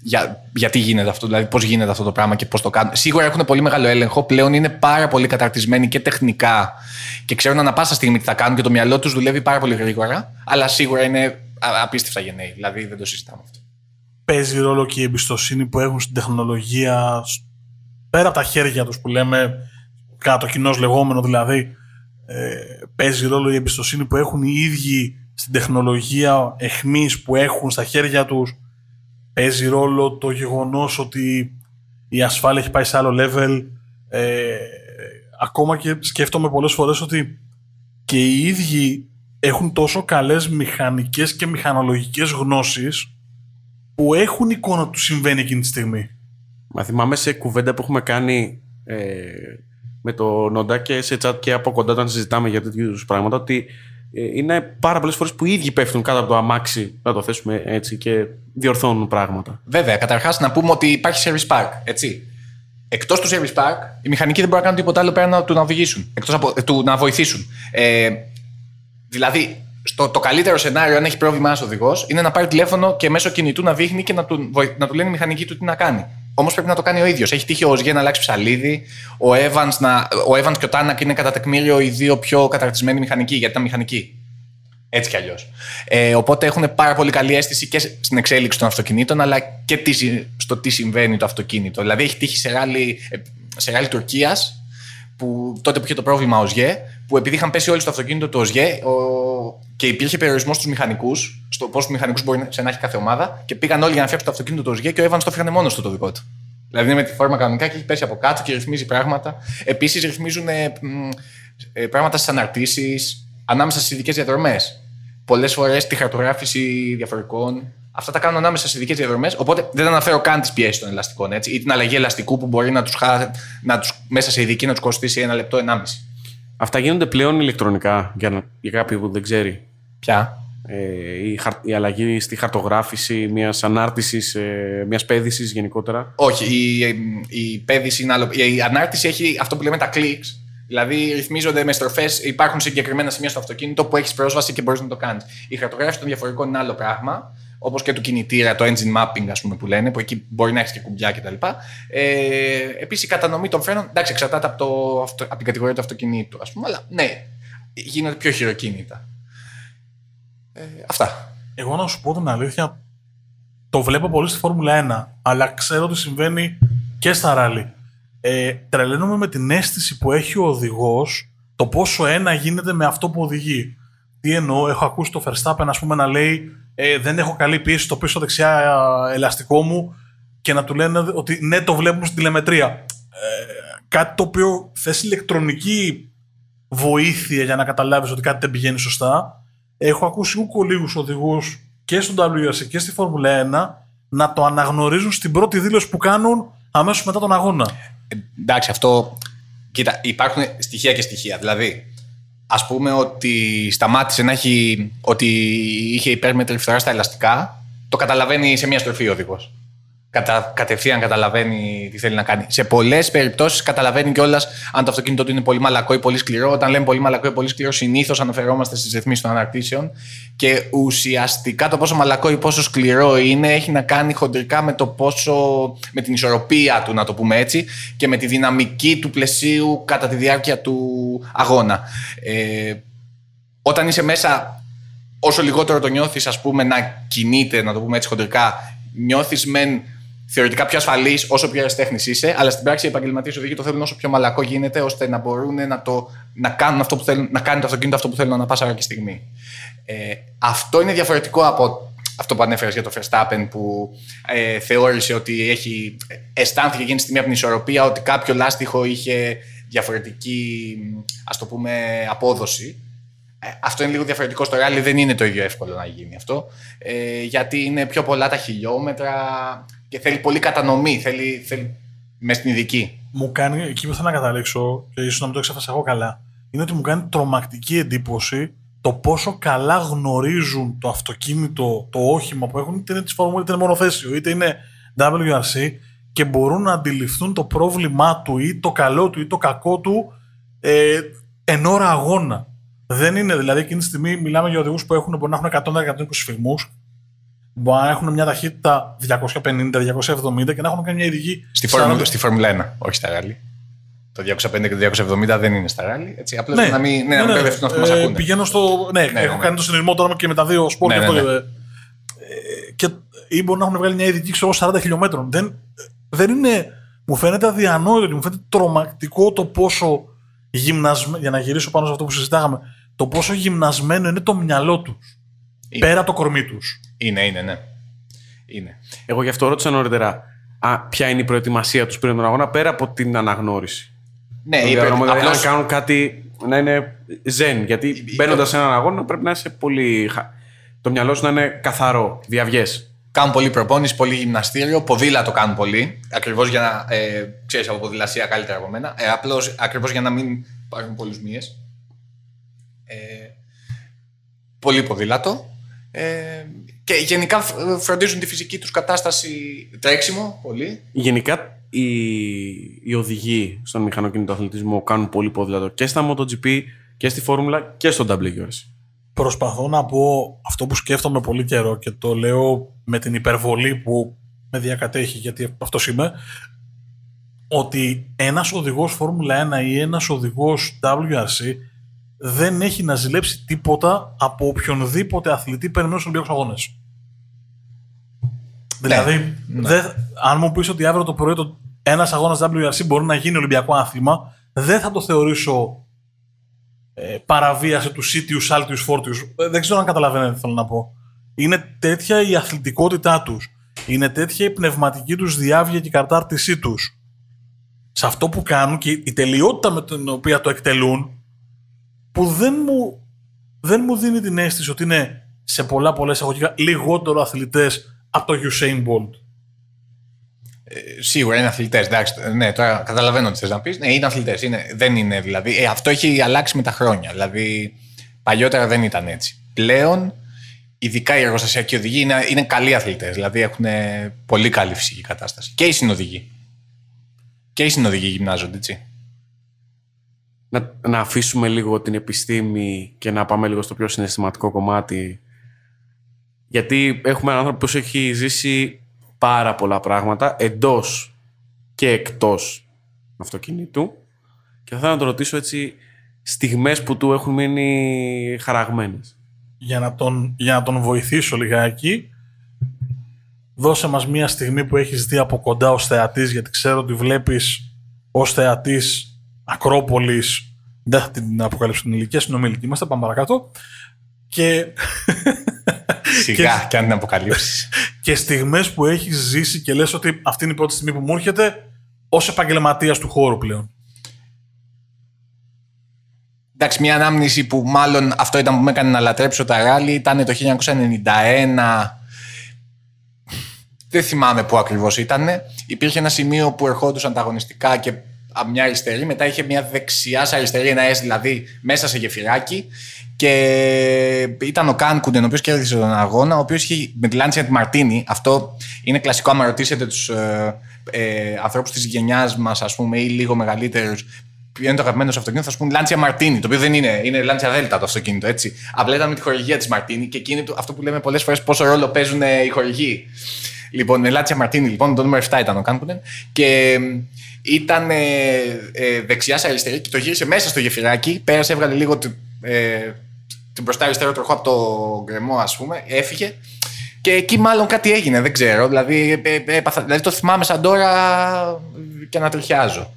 για, γιατί γίνεται αυτό, δηλαδή πώς γίνεται αυτό το πράγμα και πώς το κάνουν. Σίγουρα έχουν πολύ μεγάλο έλεγχο, πλέον είναι πάρα πολύ καταρτισμένοι και τεχνικά και ξέρουν ανά πάσα στιγμή τι θα κάνουν και το μυαλό τους δουλεύει πάρα πολύ γρήγορα, αλλά σίγουρα είναι απίστευτα γενναίοι, δηλαδή δεν το συζητάμε αυτό. Παίζει ρόλο και η εμπιστοσύνη που έχουν στην τεχνολογία, πέρα από τα χέρια τους που λέμε, κάτω κοινώς λεγόμενο δηλαδή, ε, παίζει ρόλο η εμπιστοσύνη που έχουν οι ίδιοι στην τεχνολογία εχμής που έχουν στα χέρια τους. Παίζει ρόλο το γεγονός ότι η ασφάλεια έχει πάει σε άλλο level. Ε, ακόμα και σκέφτομαι πολλές φορές ότι και οι ίδιοι έχουν τόσο καλές μηχανικές και μηχανολογικές γνώσεις που έχουν εικόνα του συμβαίνει εκείνη τη στιγμή. Μα θυμάμαι σε κουβέντα που έχουμε κάνει ε, με τον Νόντα και σε chat και από κοντά όταν συζητάμε για τέτοιους πράγματα, ότι είναι πάρα πολλές φορές που οι ίδιοι πέφτουν κάτω από το αμάξι, να το θέσουμε έτσι, και διορθώνουν πράγματα. Βέβαια, καταρχάς να πούμε ότι υπάρχει service park, έτσι. Εκτός του service park, οι μηχανικοί δεν μπορούν να κάνουν τίποτα άλλο πέρα να του να οδηγήσουν, εκτός από του να βοηθήσουν. Ε, δηλαδή, στο, το καλύτερο σενάριο, αν έχει πρόβλημα ένας οδηγός, είναι να πάρει τηλέφωνο και μέσω κινητού να δείχνει και να του, να του λένε οι μηχανικοί του τι να κάνει. Όμως πρέπει να το κάνει ο ίδιος. Έχει τύχει ο Ογιέ να αλλάξει ψαλίδι. Ο Έβανς να... και ο Τάνακ είναι κατά τεκμήριο οι δύο πιο καταρτισμένοι μηχανικοί, γιατί ήταν μηχανικοί. Έτσι κι αλλιώς. Ε, οπότε έχουν πάρα πολύ καλή αίσθηση και στην εξέλιξη των αυτοκινήτων, αλλά και τι, στο τι συμβαίνει το αυτοκίνητο. Δηλαδή, έχει τύχει σε ράλι, σε ράλι Τουρκίας, που τότε που είχε το πρόβλημα ο Ογιέ, που επειδή είχαν πέσει όλοι στο αυτοκίνητο του Ογιέ ο, και υπήρχε περιορισμό στους μηχανικούς, στο πόσους μηχανικούς μπορεί να έχει κάθε ομάδα, και πήγαν όλοι για να φτιάξουν το αυτοκίνητο του Ογιέ και ο Έβανς το έφτιαχνε μόνος του το δικό του. Δηλαδή, είναι με τη φόρμα κανονικά και έχει πέσει από κάτω και ρυθμίζει πράγματα. Επίσης, ρυθμίζουν ε, ε, πράγματα στις αναρτήσεις. Ανάμεσα στις ειδικές διαδρομές. Πολλές φορές τη χαρτογράφηση διαφορικών. Αυτά τα κάνουν ανάμεσα στις ειδικές διαδρομές. Οπότε δεν αναφέρω καν τις πιέσεις των ελαστικών έτσι, ή την αλλαγή ελαστικού που μπορεί να τους, χα... να τους... μέσα σε ειδική να τους κοστίσει ένα λεπτό, ενάμιση. Αυτά γίνονται πλέον ηλεκτρονικά για, να... για κάποιον που δεν ξέρει. Ποια? Ε, η, χα... η αλλαγή στη χαρτογράφηση μιας ανάρτησης, ε, μιας πέδησης γενικότερα. Όχι. Η, ε, η πέδηση είναι άλλο. Η ανάρτηση έχει αυτό που λέμε τα κλικς. Δηλαδή, ρυθμίζονται με στροφές, υπάρχουν συγκεκριμένα σημεία στο αυτοκίνητο που έχεις πρόσβαση και μπορείς να το κάνεις. Η χαρτογράφηση των διαφορικών είναι άλλο πράγμα, όπως και του κινητήρα, το engine mapping, ας πούμε, που λένε, που εκεί μπορεί να έχεις και κουμπιά κτλ. Ε, Επίσης, η κατανομή των φρένων, εντάξει, εξαρτάται από, το, από την κατηγορία του αυτοκινήτου, ας πούμε, αλλά ναι, γίνονται πιο χειροκίνητα. Ε, αυτά. Εγώ να σου πω την αλήθεια, το βλέπω πολύ στη Φόρμουλα ένα, αλλά ξέρω ότι συμβαίνει και στα ράλι. Ε, τρελαίνομαι με την αίσθηση που έχει ο οδηγός, το πόσο ένα γίνεται με αυτό που οδηγεί. Τι εννοώ, έχω ακούσει το Verstappen ας πούμε, να λέει ε, δεν έχω καλή πίεση στο πίσω δεξιά ελαστικό μου και να του λένε ότι ναι, το βλέπουμε στην τηλεμετρία. Ε, κάτι το οποίο θες ηλεκτρονική βοήθεια για να καταλάβεις ότι κάτι δεν πηγαίνει σωστά. Έχω ακούσει ούκολίγους οδηγούς και στον ντάμπλιου αρ σι και στη Φόρμουλα ένα να το αναγνωρίζουν στην πρώτη δήλωση που κάνουν αμέσως μετά τον αγώνα. Εντάξει, αυτό. Κοίτα, υπάρχουν στοιχεία και στοιχεία. Δηλαδή, ας πούμε ότι σταμάτησε να έχει. Ότι είχε υπέρμετρη φθορά στα ελαστικά, το καταλαβαίνει σε μία στροφή ο οδηγός. Κατα, κατευθείαν καταλαβαίνει τι θέλει να κάνει. Σε πολλές περιπτώσεις καταλαβαίνει κιόλας αν το αυτοκίνητο του είναι πολύ μαλακό ή πολύ σκληρό. Όταν λέμε πολύ μαλακό ή πολύ σκληρό, συνήθως αναφερόμαστε στις ρυθμίσεις των αναρτήσεων. Και ουσιαστικά το πόσο μαλακό ή πόσο σκληρό είναι έχει να κάνει χοντρικά με, το πόσο, με την ισορροπία του, να το πούμε έτσι, και με τη δυναμική του πλαισίου κατά τη διάρκεια του αγώνα. Ε, όταν είσαι μέσα, όσο λιγότερο το νιώθεις, ας πούμε, να κινείται, να το πούμε έτσι χοντρικά, νιώθεις μεν θεωρητικά πιο ασφαλής όσο πιο αεραστέχνης είσαι, αλλά στην πράξη οι επαγγελματίες οδηγοί το θέλουν όσο πιο μαλακό γίνεται, ώστε να μπορούν να, το, να, κάνουν, αυτό που θέλουν, να κάνουν το αυτοκίνητο αυτό που θέλουν ανά πάσα ώρα και στιγμή. Ε, αυτό είναι διαφορετικό από αυτό που ανέφερες για το Verstappen, που ε, θεώρησε ότι έχει, αισθάνθηκε εκείνη τη στιγμή από την ισορροπία ότι κάποιο λάστιχο είχε διαφορετική, ας το πούμε, απόδοση. Αυτό είναι λίγο διαφορετικό στο ράλι, δεν είναι το ίδιο εύκολο να γίνει αυτό, ε, γιατί είναι πιο πολλά τα χιλιόμετρα και θέλει πολύ κατανομή, θέλει, θέλει μες στην ειδική. Μου κάνει, εκεί που θέλω να καταλήξω, και ίσως να μην το εξέφρασα εγώ καλά, είναι ότι μου κάνει τρομακτική εντύπωση το πόσο καλά γνωρίζουν το αυτοκίνητο, το όχημα που έχουν, είτε είναι της Φόρμουλα, είτε είναι μονοθέσιο, είτε είναι ντάμπλιου αρ σι, και μπορούν να αντιληφθούν το πρόβλημά του ή το καλό του ή το κακό του ε, εν ώρα αγώνα. Δεν είναι, δηλαδή εκείνη τη στιγμή μιλάμε για οδηγούς που έχουν, μπορεί να έχουν εκατό με εκατόν είκοσι φυγμούς, μπορεί να έχουν μια ταχύτητα διακόσια πενήντα με διακόσια εβδομήντα και να έχουν κάνει μια ειδική. Στη, σαράντα... στη Φόρμουλα ένα, όχι στα ράλι. Το διακόσια πενήντα και το διακόσια εβδομήντα δεν είναι στα ράλι. Έτσι, απλώς ναι, να μην ναι, ναι, ναι, ναι, αυτό που μας ακούνε. Πηγαίνω στο. Ναι, ναι, ναι έχω ναι. κάνει το συνειδημό τώρα και με τα δύο σπορ ναι, και αυτό. Ναι, ναι. Ε, και, ή μπορεί να έχουν βγάλει μια ειδική ξέρω σαράντα χιλιόμετρων. Δεν, δεν είναι. Μου φαίνεται αδιανόητο, μου φαίνεται τρομακτικό το πόσο. Γυμνασμέ... Για να γυρίσω πάνω σε αυτό που συζητάγαμε, το πόσο γυμνασμένο είναι το μυαλό τους. Είναι. Πέρα το κορμί τους. Είναι, είναι, ναι. Είναι. Εγώ γι' αυτό ρώτησα νωρίτερα α, ποια είναι η προετοιμασία τους πριν τον αγώνα πέρα από την αναγνώριση. Ναι, δηλαδή, πρέπει... δηλαδή απλώς... να κάνουν κάτι να είναι ζεν. Γιατί μπαίνοντας σε έναν αγώνα πρέπει να είσαι πολύ. Το μυαλό σου να είναι καθαρό, διαυγές. Κάνουν πολύ προπόνηση, πολύ γυμναστήριο, ποδήλατο κάνουν πολύ. Ακριβώς για να. Ε, ξέρεις από ποδηλασία καλύτερα από μένα. Ε, απλώς ακριβώς για να μην υπάρχουν πολλούς μύες. Ε, πολύ ποδήλατο. Ε, και γενικά φροντίζουν τη φυσική τους κατάσταση. Τρέξιμο, πολύ. Γενικά οι, οι οδηγοί στον μηχανοκίνητο αθλητισμό κάνουν πολύ ποδήλατο και στα MotoGP και στη Φόρμουλα και στο ντάμπλιου αρ σι. Προσπαθώ να πω αυτό που σκέφτομαι πολύ καιρό και το λέω με την υπερβολή που με διακατέχει, γιατί αυτός είμαι, ότι ένας οδηγός Φόρμουλα ένα ή ένας οδηγός ντάμπλιου αρ σι δεν έχει να ζηλέψει τίποτα από οποιονδήποτε αθλητή παίρνει μέσα στους Ολυμπιακούς Αγώνες. Ναι, δηλαδή, ναι. Δε, αν μου πεις ότι αύριο το πρωί το, ένας αγώνας ντάμπλιου αρ σι μπορεί να γίνει Ολυμπιακό άθλημα, δεν θα το θεωρήσω ε, παραβίαση του Σίτιους, Άλτιους, Φόρτιους. Ε, δεν ξέρω αν καταλαβαίνετε τι θέλω να πω. Είναι τέτοια η αθλητικότητά τους. Είναι τέτοια η πνευματική τους διάβγεια και η κατάρτισή τους. Σε αυτό που κάνουν και η τελειότητα με την οποία το εκτελούν, που δεν μου, δεν μου δίνει την αίσθηση ότι είναι σε πολλά πολλές αγωγικά λιγότερο αθλητές από το Usain Bolt. Ε, σίγουρα είναι αθλητές, εντάξει. Ναι, τώρα καταλαβαίνω τι θες να πεις. Ναι, είναι αθλητές. Είναι, δεν είναι δηλαδή. Ε, αυτό έχει αλλάξει με τα χρόνια. Δηλαδή, παλιότερα δεν ήταν έτσι. Πλέον, ειδικά οι εργοστασιακοί οδηγοί είναι, είναι καλοί αθλητές. Δηλαδή, έχουν πολύ καλή φυσική κατάσταση. Και οι συνοδηγοί. Και οι συνοδηγοί γυμνάζονται, έτσι. Να, να αφήσουμε λίγο την επιστήμη και να πάμε λίγο στο πιο συναισθηματικό κομμάτι. Γιατί έχουμε έναν άνθρωπο που έχει ζήσει πάρα πολλά πράγματα εντός και εκτός αυτοκινήτου. Και θα ήθελα να το ρωτήσω έτσι, στιγμές που του έχουν μείνει χαραγμένες. Για να τον, για να τον βοηθήσω λιγάκι, δώσε μας μια στιγμή που έχεις δει από κοντά ως θεατής, γιατί ξέρω ότι βλέπεις ως θεατής Ακρόπολης, δεν θα την αποκαλύψω την ηλικία, συνομιλική είμαστε, πάμε παρακάτω. Και... Σιγά και αν την αποκαλύψεις. Και στιγμές που έχεις ζήσει και λες ότι αυτή είναι η πρώτη στιγμή που μου έρχεται ως επαγγελματίας του χώρου πλέον. Εντάξει, μια ανάμνηση που μάλλον αυτό ήταν που με έκανε να λατρέψω τα ράλι ήταν το χίλια εννιακόσια ενενήντα ένα. Δεν θυμάμαι πού ακριβώς ήταν. Υπήρχε ένα σημείο που ερχόντουσαν ανταγωνιστικά και από μια αριστερή, μετά είχε μια δεξιά αριστερή, ένα S δηλαδή μέσα σε γεφυράκι, και ήταν ο Κάνκουνεν ο οποίος κέρδισε τον αγώνα, ο οποίος είχε με τη Λάντσια Μαρτίνη. Αυτό είναι κλασικό, άμα ρωτήσετε τους ε, ε, ανθρώπους της γενιάς μας, ας πούμε, ή λίγο μεγαλύτερους, ποιο είναι το αγαπημένο σου αυτοκίνητο, θα σου πούν Λάντσια Μαρτίνη, το οποίο δεν είναι, είναι Λάντσια Δέλτα το αυτοκίνητο, έτσι. Απλά ήταν με τη χορηγία της Μαρτίνη και εκείνη, αυτό που λέμε πολλές φορές, πόσο ρόλο παίζουν οι χορηγοί. Λοιπόν, με Λάντσια Μαρτίνη, λοιπόν, το νούμερο επτά ήταν ο Κάνκουνεν. Και ήταν ε, ε, δεξιά σε αριστερή και το γύρισε μέσα στο γεφυράκι. Πέρασε, έβγαλε λίγο την ε, μπροστά αριστερό τροχό από το γκρεμό, ας πούμε. Έφυγε. Και εκεί μάλλον κάτι έγινε, δεν ξέρω. Δηλαδή, ε, ε, παθα, δηλαδή το θυμάμαι σαν τώρα και ανατριχιάζω.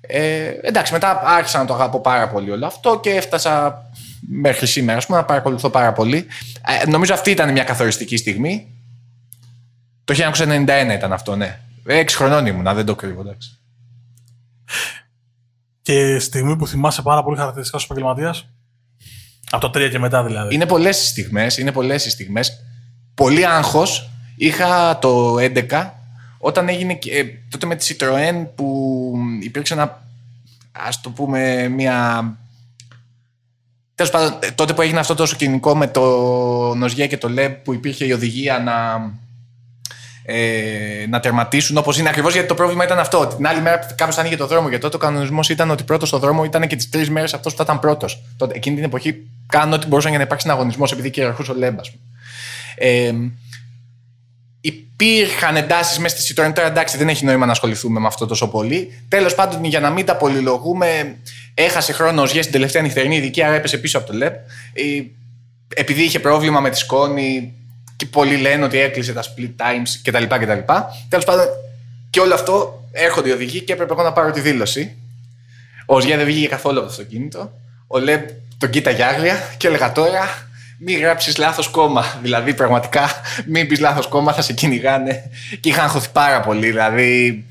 Ε, εντάξει, μετά άρχισα να το αγαπώ πάρα πολύ όλο αυτό και έφτασα μέχρι σήμερα, ας πούμε, να παρακολουθώ πάρα πολύ. Ε, νομίζω αυτή ήταν μια καθοριστική στιγμή. Το χίλια εννιακόσια ενενήντα ένα ήταν αυτό, ναι. Έξι χρονών ήμουνα, δεν το κρύβω, εντάξει. Και στιγμή που θυμάσαι πάρα πολύ χαρακτηριστικά στους επαγγελματίας. Από το τρία και μετά δηλαδή. Είναι πολλές οι στιγμές, είναι πολλές οι στιγμές. Πολύ άγχος είχα το έντεκα, όταν έγινε ε, τότε με τη Citroën που υπήρξε ένα, ας το πούμε, μια... Τέλος πάντων, τότε που έγινε αυτό το σκηνικό με τον Ογιέ και το Λεμπ, που υπήρχε η οδηγία να... Ε, να τερματίσουν όπως είναι ακριβώς, γιατί το πρόβλημα ήταν αυτό. Την άλλη μέρα κάποιος άνοιγε το δρόμο, γιατί τότε ο κανονισμός ήταν ότι πρώτος στο δρόμο ήταν και τις τρεις μέρες αυτός που θα ήταν πρώτος. Τότε, εκείνη την εποχή κάνουν ό,τι μπορούσαν για να υπάρξει ένα αγωνισμός, επειδή κυριαρχούσε ο Λεμπ. Ε, υπήρχαν εντάσεις μέσα στη Citroën. Τώρα εντάξει, δεν έχει νόημα να ασχοληθούμε με αυτό τόσο πολύ. Τέλος πάντων, για να μην τα πολυλογούμε, έχασε χρόνο ο Ογιέ στην τελευταία νυχτερινή ειδική, άρα έπεσε πίσω από το Λεμπ. Ε, επειδή είχε πρόβλημα με τη σκόνη. Και πολλοί λένε ότι έκλεισε τα split times κτλ. κτλ. Τέλος πάντων, και όλο αυτό έρχονται οι οδηγοί και έπρεπε εγώ να πάρω τη δήλωση. Ο Ογιέ δεν βγήκε καθόλου από το αυτοκίνητο. Ο Λεμπ τον κοίταγε άγρια και έλεγα τώρα μην γράψεις λάθος κόμμα. Δηλαδή, πραγματικά, μην πεις λάθος κόμμα, θα σε κυνηγάνε. Και είχα αγχωθεί πάρα πολύ. Δηλαδή.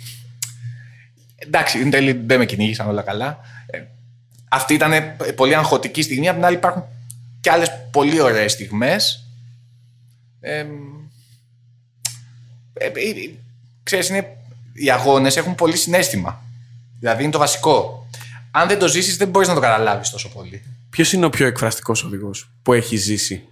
Εντάξει, εν τέλει δεν με κυνήγησαν, όλα καλά. Ε, αυτή ήταν πολύ αγχωτική στιγμή. Απ' την άλλη, υπάρχουν και άλλες πολύ ωραίες στιγμές. Ε, ε, ε, ξέρεις, είναι, οι αγώνες έχουν πολύ συναίσθημα. Δηλαδή είναι το βασικό. Αν δεν το ζήσεις, δεν μπορείς να το καταλάβεις τόσο πολύ. Ποιος είναι ο πιο εκφραστικός οδηγός που έχει ζήσει?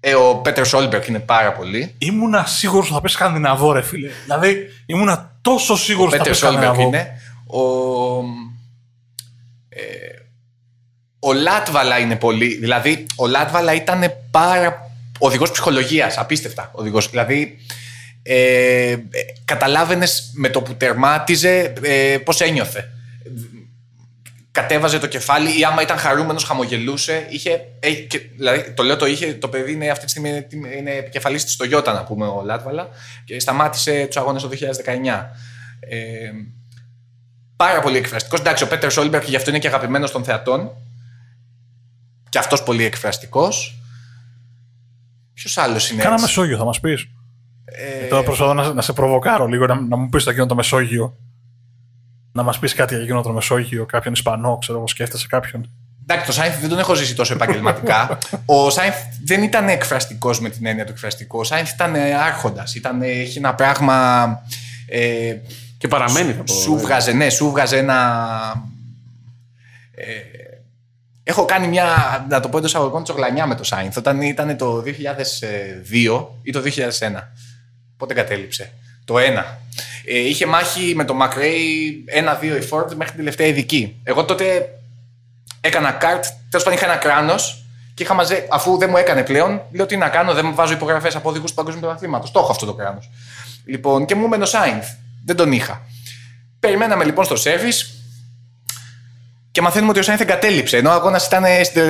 Ε, ο Πέτερ Σόλμπερκ είναι πάρα πολύ. Ήμουνα σίγουρος ότι θα πες Σκανδιναβό, ρε φίλε. Δηλαδή ήμουνα τόσο σίγουρος ότι θα πες Σκανδιναβό. Ο Πέτερ Σόλμπερκ είναι. Ο... Ε, ο Λάτβαλα είναι πολύ. Δηλαδή ο Λάτβαλα ήταν πάρα οδηγός ψυχολογίας, απίστευτα οδηγός. Δηλαδή, ε, καταλάβαινες με το που τερμάτιζε ε, πώς ένιωθε. κατέβαζε το κεφάλι ή άμα ήταν χαρούμενος χαμογελούσε. Είχε, ε, και, δηλαδή, το λέω το είχε, το παιδί είναι αυτή τη στιγμή είναι επικεφαλής της Toyota, να πούμε, ο Λάτβαλα, και σταμάτησε τους αγώνες το δύο χιλιάδες δεκαεννιά. Ε, πάρα πολύ εκφραστικός. Εντάξει, ο Πέτερ Σόλμπερκ γι' αυτό είναι και αγαπημένος των θεατών. Και αυτός πολύ εκφραστικός. Ποιος άλλος είναι? Κάνα Μεσόγειο, θα μας πεις. Ε, τώρα προσπαθώ να, να σε προβοκάρω λίγο, να, να μου πεις το εκείνο το Μεσόγειο. Να μας πεις κάτι για εκείνο το Μεσόγειο, κάποιον Ισπανό, ξέρω εγώ, σκέφτεσαι κάποιον. Εντάξει, το Σάινθ δεν τον έχω ζήσει τόσο επαγγελματικά. Ο Σάινθ δεν ήταν εκφραστικός με την έννοια του εκφραστικού. Ο Σάινθ ήταν άρχοντας. Ήταν, είχε ένα πράγμα. Ε, και παραμένει, θα πω. Σου βγάζε, ναι, σου βγάζε ένα. Ε, Έχω κάνει μια, να το πω εντός αγωγικών, τσογλανιά με το Σάινθ. Όταν ήταν το δύο χιλιάδες δύο ή το δύο χιλιάδες ένα. Πότε κατέληψε? Το ένα. Ε, είχε μάχη με τον Μακρέι ένα δύο η Ford μέχρι την τελευταία ειδική. Εγώ τότε έκανα καρτ, τέλος πάντων είχα ένα κράνος και είχα μαζε... αφού δεν μου έκανε πλέον, λέω τι να κάνω, δεν μου βάζω υπογραφές από οδηγούς του Παγκόσμιου Πρωταθλήματος. Το έχω αυτό το κράνος. Λοιπόν, και μου έμενε ο Σάινθ. Δεν τον είχα. Περιμέναμε λοιπόν στο σέρβις. Και μαθαίνουμε ότι ο Σάινθ εγκατέλειψε. Ενώ ο αγώνας ήταν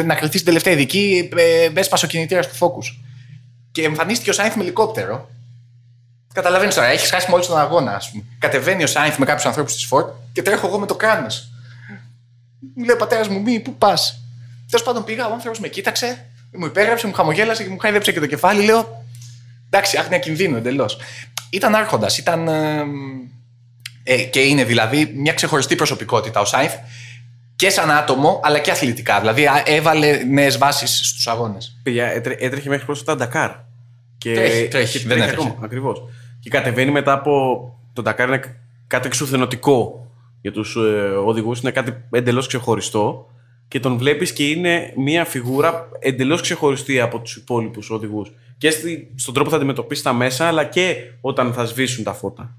να κρυφτεί στην τελευταία ειδική, έσπασε ο κινητήρας του Focus. Και εμφανίστηκε ο Σάινθ με ελικόπτερο. Καταλαβαίνεις τώρα, έχεις χάσει μόλις τον αγώνα, ας πούμε. Κατεβαίνει ο Σάινθ με κάποιους ανθρώπους της Ford και τρέχω εγώ με το κράνος. Μου λέει ο πατέρας μου, μη, πού πας? Τέλος πάντων πήγα, ο άνθρωπος με κοίταξε, μου υπέγραψε, μου χαμογέλασε και μου χάιδεψε και το κεφάλι. Λέω, εντάξει, άγνοια κινδύνου εντελώς. Ήταν άρχοντας, ήταν. Ε, και είναι δηλαδή μια ξεχωριστή προσωπικότητα ο Σάινθ. Και σαν άτομο, αλλά και αθλητικά. Δηλαδή, έβαλε νέες βάσεις στους αγώνες. Παιδιά, έτρε, έτρεχε μέχρι πρόσφατα Ντακάρ. Και τρέχει, τρέχει, και δεν έτρεχε. Ακόμα, ακριβώς. Και κατεβαίνει μετά από. Το Ντακάρ είναι κάτι εξουθενωτικό για τους ε, οδηγούς, είναι κάτι εντελώς ξεχωριστό. Και τον βλέπεις και είναι μια φιγούρα εντελώς ξεχωριστή από τους υπόλοιπους οδηγούς. Και στον τρόπο θα αντιμετωπίσει τα μέσα, αλλά και όταν θα σβήσουν τα φώτα.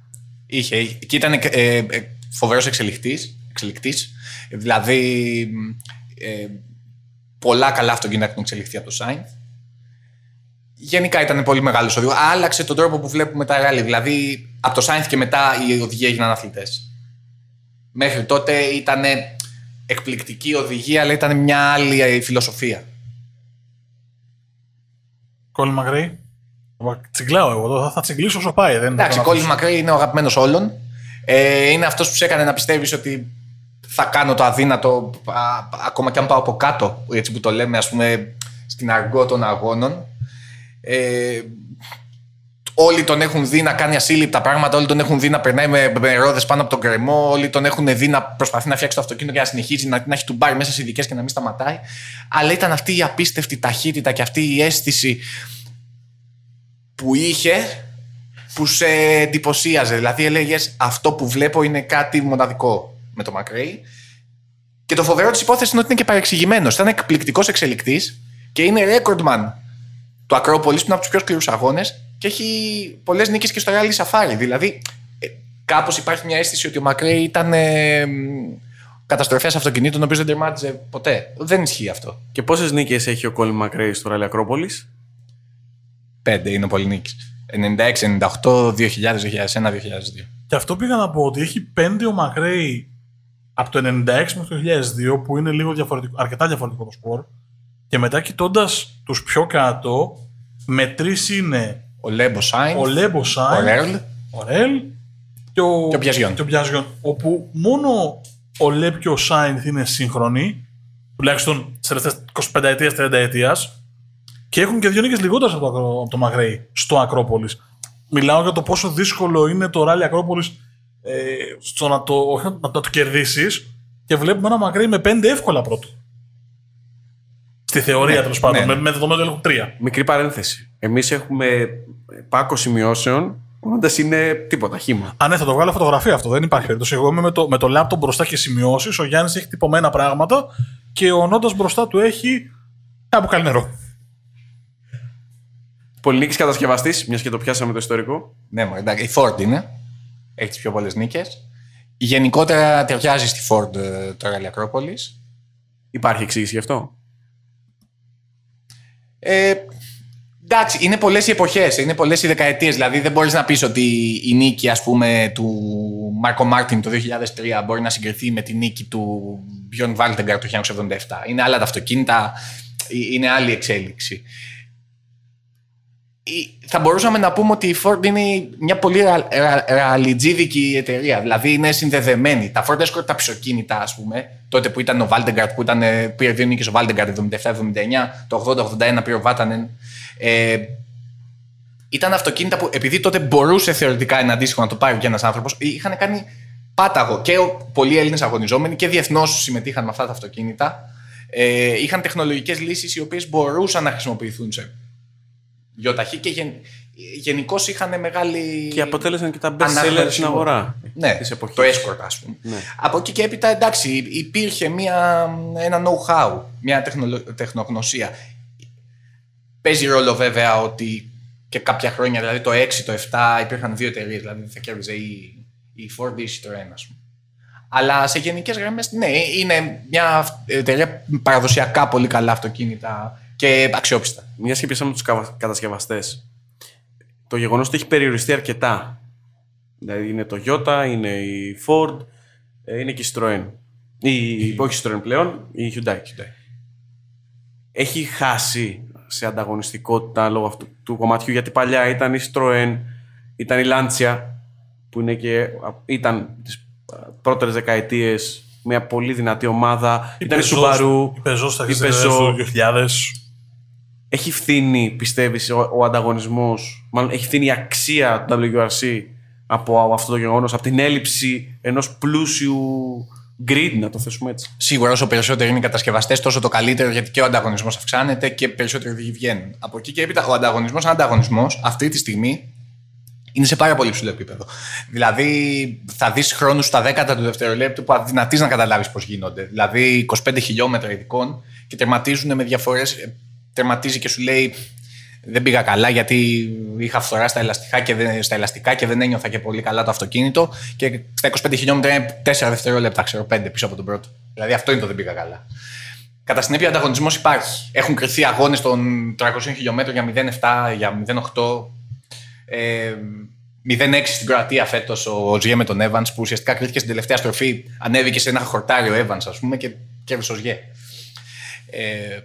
Είχε, και ήταν ε, ε, φοβερός εξελιχτής. Εξελικτής. Δηλαδή, ε, πολλά καλά αυτοκίνητα έχουν εξελιχθεί από το Σάινθ. Γενικά ήταν πολύ μεγάλος οδηγός. Άλλαξε τον τρόπο που βλέπουμε τα ράλι. Δηλαδή, από το Σάινθ και μετά οι οδηγοί έγιναν αθλητές. Μέχρι τότε ήταν εκπληκτική οδηγία, αλλά ήταν μια άλλη φιλοσοφία. Κόλιν Μακρέι. Τσιγκλάω εγώ εδώ. Θα τσιγκλήσω όσο πάει. Εντάξει, Κόλιν Μακρέι είναι ο αγαπημένος όλων. Ε, είναι αυτός που σε έκανε να πιστεύεις ότι θα κάνω το αδύνατο, α, ακόμα και αν πάω από κάτω, έτσι που το λέμε, ας πούμε, στην αργό των αγώνων. Ε, όλοι τον έχουν δει να κάνει ασύλληπτα πράγματα, όλοι τον έχουν δει να περνάει με, με ρόδες πάνω από τον κρεμό, όλοι τον έχουν δει να προσπαθεί να φτιάξει το αυτοκίνητο και να συνεχίζει, να, να έχει τουμπάρει μέσα σε ειδικές και να μην σταματάει. Αλλά ήταν αυτή η απίστευτη ταχύτητα και αυτή η αίσθηση που είχε, που σε εντυπωσίαζε. Δηλαδή έλεγες, αυτό που βλέπω είναι κάτι μοναδικό με το Μακρέι. Και το φοβερό της υπόθεσης είναι ότι είναι και παρεξηγημένος. Ήταν εκπληκτικός εξελικτής και είναι recordman του Ακρόπολης, που είναι από τους πιο σκληρούς αγώνες και έχει πολλές νίκες και στο ράλι Σαφάρι. Δηλαδή, κάπως υπάρχει μια αίσθηση ότι ο Μακρέι ήταν ε, καταστροφέας αυτοκινήτων, ο οποίος δεν τερμάτιζε ποτέ. Δεν ισχύει αυτό. Και πόσες νίκες έχει ο Κόλιν Μακρέι στο ράλι Ακρόπολης? Πέντε είναι ο πολυνίκης. ενενήντα έξι, ενενήντα οκτώ, δύο χιλιάδες, δύο χιλιάδες ένα, δύο χιλιάδες δύο. Και αυτό πήγα να πω, ότι έχει πέντε ο Μακρέι από το ενενήντα έξι μέχρι το δύο χιλιάδες δύο, που είναι λίγο διαφορετικό, αρκετά διαφορετικό το σπορ. Και μετά, κοιτώντας τους πιο κάτω, με τρεις είναι ο Λέμπο Σάινθ, ο, ο Ρέλ, ο Ρέλ και ο, ο Πιαζιόν. Όπου μόνο ο Λέμπ και ο Σάινθ είναι σύγχρονοι, τουλάχιστον τις τελευταίες εικοσιπέντε ετίας, τριάντα ετίας. Και έχουν και δύο νίκες λιγότερες από το, από το Μακρέι στο Ακρόπολης. Μιλάω για το πόσο δύσκολο είναι το ράλι Ακρόπολης ε, στο να το, όχι, να το κερδίσεις, και βλέπουμε ένα Μακρέι με πέντε εύκολα πρώτο. Στη θεωρία, τέλος πάντων, με, με δεδομένο ότι έχουν τρία. Μικρή παρένθεση. Εμείς έχουμε πάκο σημειώσεων, όντας είναι τίποτα, χύμα. Α, ναι, θα το βγάλω φωτογραφία αυτό, δεν υπάρχει περίπτωση. Εγώ είμαι με το, με το λάπτοπ μπροστά και σημειώσεις, ο Γιάννης έχει τυπωμένα πράγματα και ο Νόντας μπροστά του έχει ένα μπουκάλι νερό. Πολυνίκης κατασκευαστής, μιας και το πιάσαμε το ιστορικό. Ναι, μα εντάξει, η Ford είναι. Έχει τις πιο πολλές νίκες. Γενικότερα ταιριάζει στη Ford το Ράλι Ακρόπολης. Υπάρχει εξήγηση γι' αυτό? Ε, Εντάξει, είναι πολλές οι εποχές, είναι πολλές οι δεκαετίες. Δηλαδή, δεν μπορείς να πεις ότι η νίκη, ας πούμε, του Μάρκο Μάρτιν το δύο χιλιάδες τρία μπορεί να συγκριθεί με τη νίκη του Βιόρν Βάλντεγκαρντ το χίλια εννιακόσια εβδομήντα επτά. Είναι άλλα τα αυτοκίνητα, είναι άλλη εξέλιξη. Θα μπορούσαμε να πούμε ότι η Ford είναι μια πολύ ραλιτζίδικη εταιρεία. Δηλαδή, είναι συνδεδεμένη. Τα Ford Escort, τα πισωκίνητα, ας πούμε, τότε που ήταν ο Βάλντεγκαρντ, που ήταν, πήρε δύο νίκες ο Βάλντεγκαρντ εβδομήντα επτά εβδομήντα εννιά, το ογδόντα ογδόντα ένα πήρε ο Βάτανεν. Ε, ήταν αυτοκίνητα που, επειδή τότε μπορούσε θεωρητικά ένα αντίστοιχο να το πάρει και ένας άνθρωπος, είχαν κάνει πάταγο και πολλοί Έλληνες αγωνιζόμενοι και διεθνώς συμμετείχαν με αυτά τα αυτοκίνητα. Ε, είχαν τεχνολογικές λύσεις οι οποίες μπορούσαν να χρησιμοποιηθούν σε γιοταχή και γεν, γενικώς είχαν μεγάλη. Και αποτέλεσαν και τα best sellers στην αγορά. Ναι, της εποχής. Το Escort, ας πούμε. Ναι. Από εκεί και έπειτα, εντάξει, υπήρχε μια, ένα know-how, μια τεχνολο, τεχνογνωσία. Παίζει ρόλο βέβαια ότι και κάποια χρόνια, δηλαδή το έξι, το επτά, υπήρχαν δύο εταιρείες, δηλαδή θα κέρδιζε η, η Ford ή η Citroën, ας πούμε. Αλλά σε γενικές γραμμές, ναι, είναι μια εταιρεία παραδοσιακά πολύ καλά αυτοκίνητα και αξιόπιστα. Μια και πιάσαμε τους κατασκευαστές. Το γεγονός ότι έχει περιοριστεί αρκετά. Δηλαδή είναι το Toyota, είναι η Ford, είναι και η Citroën. Η... Όχι η Citroën πλέον, η Hyundai. Hyundai. Έχει χάσει σε ανταγωνιστικότητα λόγω αυτού του κομματιού, γιατί παλιά ήταν η Citroën, ήταν η Λάντσια, που είναι και, ήταν τις πρώτερες δεκαετίες μια πολύ δυνατή ομάδα, η ήταν πεζός, η Subaru, η Peugeot στα δύο χιλιάδες. Έχει φθήνει, πιστεύεις, ο, ο ανταγωνισμός, μάλλον έχει φθήνει η αξία του ντάμπλιου αρ σι από αυτό το γεγονός, από την έλλειψη ενός πλούσιου grid, να το θέσουμε έτσι. Σίγουρα όσο περισσότεροι είναι οι κατασκευαστές, τόσο το καλύτερο, γιατί και ο ανταγωνισμός αυξάνεται και περισσότεροι οδηγοί βγαίνουν. Από εκεί και έπειτα, ο ανταγωνισμός, ο ανταγωνισμός αυτή τη στιγμή είναι σε πάρα πολύ ψηλό επίπεδο. Δηλαδή, θα δεις χρόνους στα δέκατα του δευτερολέπτου που αδυνατείς να καταλάβεις πώς γίνονται. Δηλαδή, είκοσι πέντε χιλιόμετρα ειδικών και τερματίζουν με διαφορές. Τερματίζει και σου λέει: δεν πήγα καλά, γιατί είχα φθορά στα ελαστικά και δεν, στα ελαστικά και δεν ένιωθα και πολύ καλά το αυτοκίνητο. Και στα είκοσι πέντε χιλιόμετρα είναι τέσσερα δευτερόλεπτα, ξέρω, πέντε πίσω από τον πρώτο. Δηλαδή αυτό είναι το δεν πήγα καλά. Κατά συνέπεια, ο ανταγωνισμός υπάρχει. Έχουν κριθεί αγώνες των τριακοσίων χιλιόμετρων για μηδέν επτά, για μηδέν οκτώ, ε, μηδέν έξι στην Κροατία φέτος ο Ογιέ με τον Έβανς, που ουσιαστικά κρίθηκε στην τελευταία στροφή. Ανέβηκε σε ένα χορτάρι ο Έβανς, ας πούμε, και κέρδισε ο Ογιέ. Ε,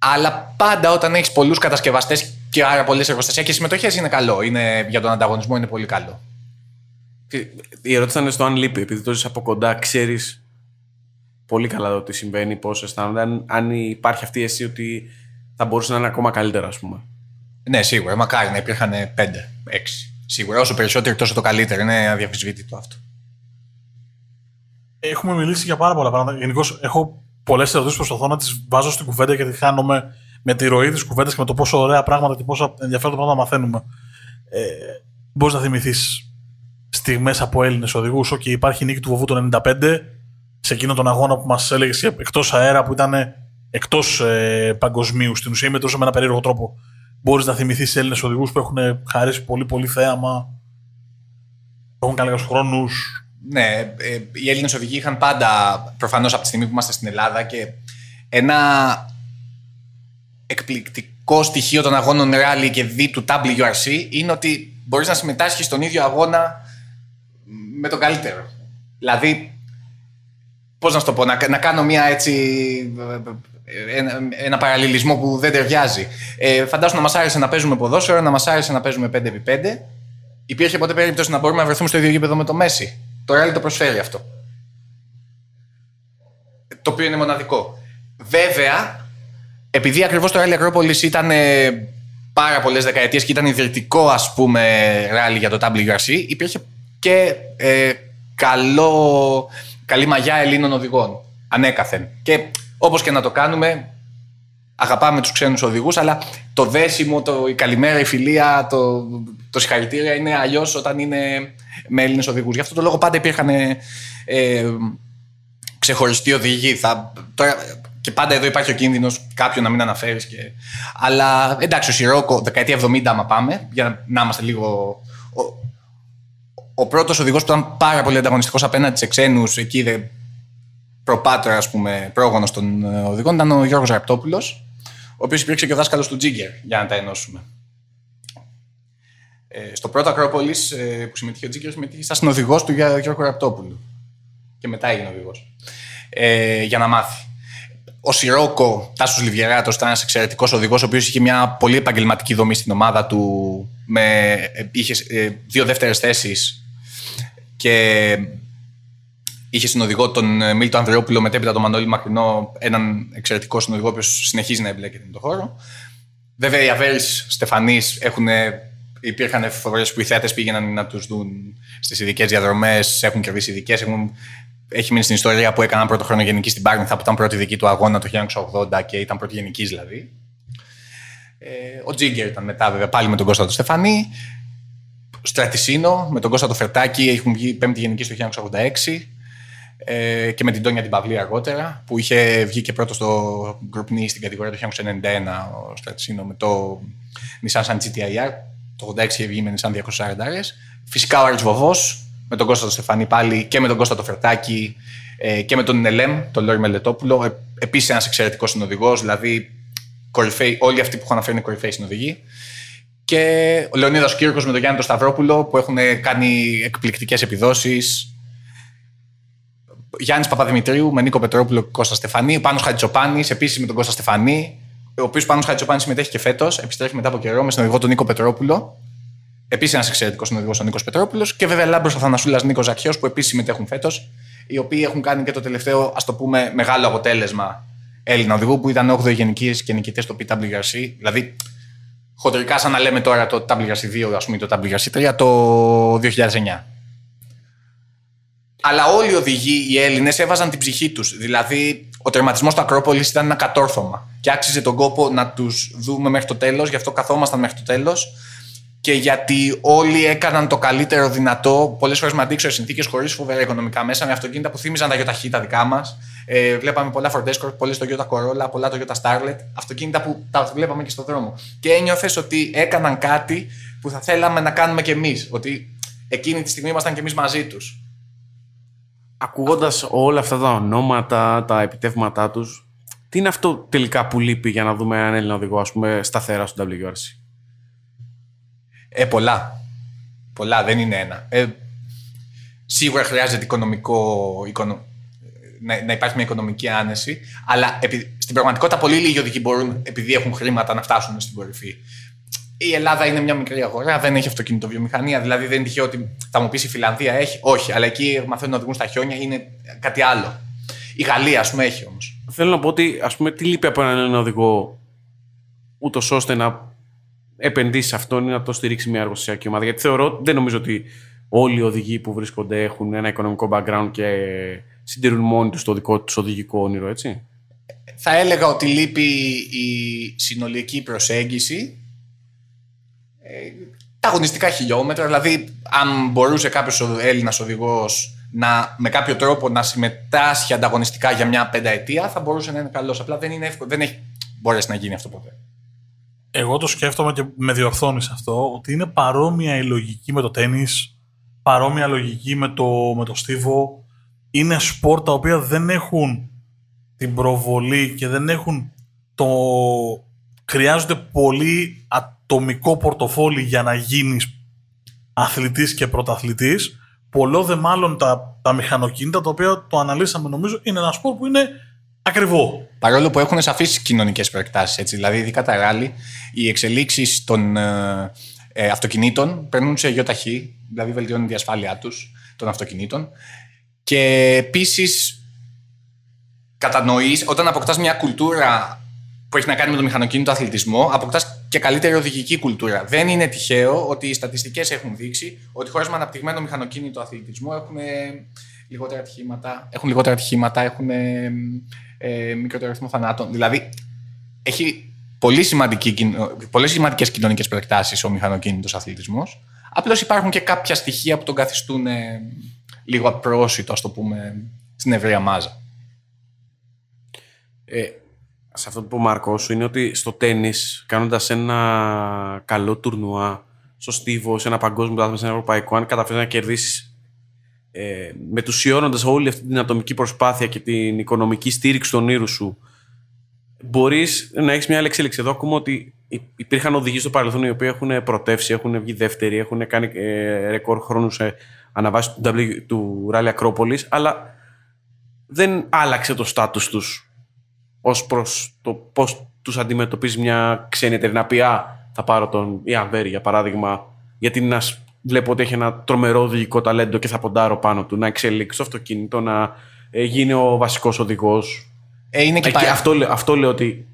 Αλλά πάντα όταν έχεις πολλούς κατασκευαστές και άρα πολλές εργοστασίες και συμμετοχές είναι καλό. Είναι, για τον ανταγωνισμό είναι πολύ καλό. Η ερώτηση ήταν στο αν λείπει, επειδή το ζεις από κοντά, ξέρεις πολύ καλά το τι συμβαίνει, πώς αισθάνονται. Αν, αν υπάρχει αυτή η αίσθηση ότι θα μπορούσε να είναι ακόμα καλύτερα, ας πούμε. Ναι, σίγουρα. Μακάρι να υπήρχαν πέντε, έξι. Σίγουρα. Όσο περισσότερο, τόσο το καλύτερο. Είναι αδιαμφισβήτητο αυτό. Έχουμε μιλήσει για πάρα πολλά πράγματα. Γενικώς, έχω. Πολλές ερωτήσεις προσπαθώ να τις βάζω στην κουβέντα, γιατί χάνομαι με τη ροή της κουβέντας και με το πόσο ωραία πράγματα και πόσο ενδιαφέροντα πράγματα μαθαίνουμε. Ε, μπορείς να θυμηθείς στιγμές από Έλληνες οδηγούς? Όχι, okay, υπάρχει η νίκη του Βοβού το ενενήντα πέντε, σε εκείνον τον αγώνα που μας έλεγες εκτός αέρα, που ήταν εκτός ε, παγκοσμίου στην ουσία, μετρούσε με ένα περίεργο τρόπο. Μπορείς να θυμηθείς Έλληνες οδηγούς που έχουν χαρίσει πολύ, πολύ θέαμα, έχουν καλούς χρόνους? Ναι, οι Έλληνες οδηγοί είχαν πάντα, προφανώς από τη στιγμή που είμαστε στην Ελλάδα, και ένα εκπληκτικό στοιχείο των αγώνων ράλι και δι του ντάμπλιου αρ σι είναι ότι μπορείς να συμμετάσχεις στον ίδιο αγώνα με τον καλύτερο. Δηλαδή, πώς να σου το πω, να, να κάνω μια έτσι... Ένα, ένα παραλληλισμό που δεν ταιριάζει. Ε, φαντάσου να μας άρεσε να παίζουμε ποδόσφαιρο, να μας άρεσε να παίζουμε πέντε επί πέντε. Υπήρχε ποτέ περίπτωση να μπορούμε να βρεθούμε στο ίδιο γήπεδο με το Μέση? Το ράλι το προσφέρει αυτό. Το οποίο είναι μοναδικό. Βέβαια, επειδή ακριβώς το Ράλλυ Ακρόπολις ήταν πάρα πολλές δεκαετίες και ήταν ιδρυτικό, ας πούμε, ράλι για το ντάμπλιου αρ σι, υπήρχε και ε, καλό, καλή μαγιά Ελλήνων οδηγών. Ανέκαθεν. Και όπως και να το κάνουμε, αγαπάμε τους ξένους οδηγούς, αλλά το δέσιμο, το, η καλημέρα, η φιλία, το, το συγχαρητήρια είναι αλλιώς όταν είναι με Έλληνες οδηγούς. Γι' αυτό το λόγο πάντα υπήρχαν ε, ε, ξεχωριστοί οδηγοί. Θα, τώρα, και πάντα εδώ υπάρχει ο κίνδυνος κάποιον να μην αναφέρεις. Και... Αλλά εντάξει, ο Σιρόκο, δεκαετία εβδομήντα, άμα πάμε, για να είμαστε λίγο. Ο, ο πρώτος οδηγός που ήταν πάρα πολύ ανταγωνιστικός απέναντι σε ξένους, εκεί δε, προπάτορα, ας πούμε, πρόγονος των οδηγών, ήταν ο Γιώργος Ραπτόπουλος, οποίος υπήρξε και ο δάσκαλος του Τζίγκερ, για να τα ενώσουμε. Ε, στο πρώτο Ακρόπολις ε, που συμμετείχε ο Τζίγκερ, συμμετείχε σαν συνοδηγός του Γιώργου Ραπτόπουλου. Και μετά έγινε οδηγός. Ε, για να μάθει. Ο Σιρόκο, Τάσος Λιβιεράτος, ήταν ένας εξαιρετικός οδηγός, ο οποίος είχε μια πολύ επαγγελματική δομή στην ομάδα του. Με, είχε ε, δύο δεύτερες θέσεις και είχε συνοδηγό τον Μίλτο Ανδρεόπουλο, μετέπειτα τον Μανώλη Μακρινό, έναν εξαιρετικό συνοδηγό που συνεχίζει να εμπλέκεται με τον χώρο. Βέβαια, οι Αβέρις Στεφανής υπήρχαν φορές που οι θεατές πήγαιναν να τους δουν στις ειδικές διαδρομές, έχουν κερδίσει ειδικές. Έχουν... Έχει μείνει στην ιστορία που έκαναν πρώτο χρόνο γενική στην Πάρνηθα, που ήταν πρώτη δική του αγώνα το χίλια εννιακόσια ογδόντα και ήταν πρώτη γενική δηλαδή. Ε, ο Τζίγκερ ήταν μετά, βέβαια, πάλι με τον Κώστα του Στεφανή. Στρατισίνο, με τον Κώστα του Φερτάκη, έχουν βγει πέμπτη γενική στο χίλια εννιακόσια ογδόντα έξι. Ε, και με την Τόνια την Παυλή αργότερα, που είχε βγει και πρώτο στο Γκρουπνί στην κατηγορία το χίλια εννιακόσια ενενήντα ένα ο Στρατισίνο με το Nissan Sun τζι τι άι αρ. Το χίλια εννιακόσια ογδόντα έξι είχε βγει με Nissan διακόσια σαράντα. Φυσικά ο Άρης Βοβός, με τον Κώστα το Στεφανή πάλι και με τον Κώστα το Φερτάκη και με τον Ελέμ, τον Λόρη Μελετόπουλο. Επίσης ένας εξαιρετικός συνοδηγός, δηλαδή κορυφαίοι, όλοι αυτοί που έχω αναφέρει είναι κορυφαίοι συνοδηγοί. Και ο Λεωνίδας Κύρκος με τον Γιάννη τον Σταυρόπουλο, που έχουν κάνει εκπληκτικές επιδόσεις. Γιάννης Παπαδημητρίου με Νίκο Πετρόπουλο και Κώστα Στεφανή. Πάνος Χατζοπάνης επίσης με τον Κώστα Στεφανή, ο οποίος Πάνος Χατζοπάνης συμμετέχει και φέτος, επιστρέφει μετά από καιρό με συνοδηγό τον Νίκο Πετρόπουλο. Επίσης ένας εξαιρετικός συνοδηγός ο Νίκος Πετρόπουλος και βέβαια Λάμπρος Αθανασούλας, Νίκος Ζακιός, που επίσης συμμετέχουν φέτος, οι οποίοι έχουν κάνει και το τελευταίο, ας το πούμε, μεγάλο αποτέλεσμα Έλληνα οδηγού, που ήταν όγδοη γενικής και νικητές στο πι ντάμπλιου αρ σι. Δηλαδή, χοντρικά, σαν να λέμε τώρα το ντάμπλιου αρ σι δύο, ας πούμε, ή το ντάμπλιου αρ σι τρία το δύο χιλιάδες εννιά. Αλλά όλοι οι οδηγοί, οι Έλληνες, έβαζαν την ψυχή τους. Δηλαδή, ο τερματισμός του Ακρόπολης ήταν ένα κατόρθωμα και άξιζε τον κόπο να τους δούμε μέχρι το τέλος, γι' αυτό καθόμασταν μέχρι το τέλος. Και γιατί όλοι έκαναν το καλύτερο δυνατό, πολλές φορές με αντίξωες συνθήκες, χωρίς φοβερά οικονομικά μέσα, με αυτοκίνητα που θύμιζαν τα Toyota Χ, τα δικά μας. Ε, βλέπαμε πολλά Ford Escort, πολλές Toyota Corolla, πολλά Toyota Starlet, αυτοκίνητα που τα βλέπαμε και στον δρόμο. Και ένιωθες ότι έκαναν κάτι που θα θέλαμε να κάνουμε κι εμείς, ότι εκείνη τη στιγμή ήμασταν κι εμείς μαζί τους. Ακούγοντας όλα αυτά τα ονόματα, τα επιτεύγματά τους, τι είναι αυτό τελικά που λείπει για να δούμε έναν Έλληνα οδηγό, ας πούμε, σταθερά στο ντάμπλιου αρ σι? Ε, πολλά. Πολλά, δεν είναι ένα. Ε, σίγουρα χρειάζεται οικονομικό, οικονο... να, να υπάρχει μια οικονομική άνεση, αλλά επει... στην πραγματικότητα πολύ λίγοι οδηγοί μπορούν, επειδή έχουν χρήματα, να φτάσουν στην κορυφή. Η Ελλάδα είναι μια μικρή αγορά, δεν έχει αυτοκινητοβιομηχανία, δηλαδή δεν είναι τυχαίο ότι θα μου πεις η Φιλανδία έχει. Όχι, αλλά εκεί μαθαίνουν να οδηγούν στα χιόνια, είναι κάτι άλλο. Η Γαλλία, ας πούμε, έχει όμως. Θέλω να πω ότι, ας πούμε, τι λείπει από έναν οδηγό, ούτως ώστε να επενδύσει σε αυτόν ή να το στηρίξει μια εργοσιακή ομάδα? Γιατί θεωρώ, δεν νομίζω ότι όλοι οι οδηγοί που βρίσκονται έχουν ένα οικονομικό background και συντηρούν μόνοι τους το δικό τους οδηγικό όνειρο, έτσι. Θα έλεγα ότι λείπει η συνολική προσέγγιση, ε, τα αγωνιστικά χιλιόμετρα. Δηλαδή, αν μπορούσε κάποιος Έλληνας οδηγός να, με κάποιο τρόπο να συμμετάσχει ανταγωνιστικά για μια πενταετία, θα μπορούσε να είναι καλός. Απλά δεν είναι εύκολο, δεν έχει μπορέσει να γίνει αυτό ποτέ. Εγώ το σκέφτομαι και με διορθώνεις αυτό, ότι είναι παρόμοια η λογική με το τένις, παρόμοια λογική με το, με το στίβο. Είναι σπορ τα οποία δεν έχουν την προβολή και δεν έχουν το... Χρειάζονται πολύ ατομικό πορτοφόλι για να γίνεις αθλητής και πρωταθλητής. Πολλό δε μάλλον τα, τα μηχανοκίνητα, τα οποία το αναλύσαμε νομίζω, είναι ένα σπορ που είναι ακριβό. Παρόλο που έχουν σαφείς κοινωνικές προεκτάσεις, δηλαδή ειδικά τα ράλι, οι εξελίξεις των ε, ε, αυτοκινήτων παίρνουν σε γιοταχή, δηλαδή βελτιώνουν τη ασφάλειά τους των αυτοκινήτων. Και επίσης, κατανοείς, όταν αποκτάς μια κουλτούρα που έχει να κάνει με το μηχανοκίνητο αθλητισμό, αποκτάς και καλύτερη οδηγική κουλτούρα. Δεν είναι τυχαίο ότι οι στατιστικές έχουν δείξει ότι χώρες με αναπτυγμένο μηχανοκίνητο αθλητισμό έχουν ε, λιγότερα ατυχήματα, έχουν. Λιγότερα ατυχήματα, έχουν ε, Ε, μικρότερο αριθμό θανάτων. Δηλαδή, έχει πολύ σημαντικές κοινωνικές προεκτάσεις ο μηχανοκίνητος αθλητισμός. Απλώς υπάρχουν και κάποια στοιχεία που τον καθιστούν ε, λίγο απρόσιτο, ας το πούμε, στην ευρεία μάζα. Ε, σε αυτό που πω, Μάρκο, σου είναι ότι στο τένις, κάνοντας ένα καλό τουρνουά, στο στίβο, σε ένα παγκόσμιο πρωτάθλημα, σε ένα ευρωπαϊκό, αν καταφέρεις να κερδίσεις, Ε, μετουσιώνοντας όλη αυτή την ατομική προσπάθεια και την οικονομική στήριξη των όνειρου σου, μπορείς να έχεις μια άλλη εξέλιξη. Εδώ ακούμε ότι υπήρχαν οδηγοί στο παρελθόν οι οποίοι έχουν πρωτεύσει, έχουν βγει δεύτεροι, έχουν κάνει ε, ρεκόρ χρόνου σε αναβάσεις του, w, του Ράλλυ Ακρόπολις, αλλά δεν άλλαξε το στάτους τους ως προς το πώς τους αντιμετωπίζει μια ξένη εταιρεία. Να πει, α, θα πάρω τον Ιαβέρη για παράδειγμα, γιατί να βλέπω ότι έχει ένα τρομερό οδηγικό ταλέντο και θα ποντάρω πάνω του, να εξελίξει το αυτοκίνητο, να γίνει ο βασικός οδηγός. Ε, είναι και ε, και αυτό, αυτό λέω ότι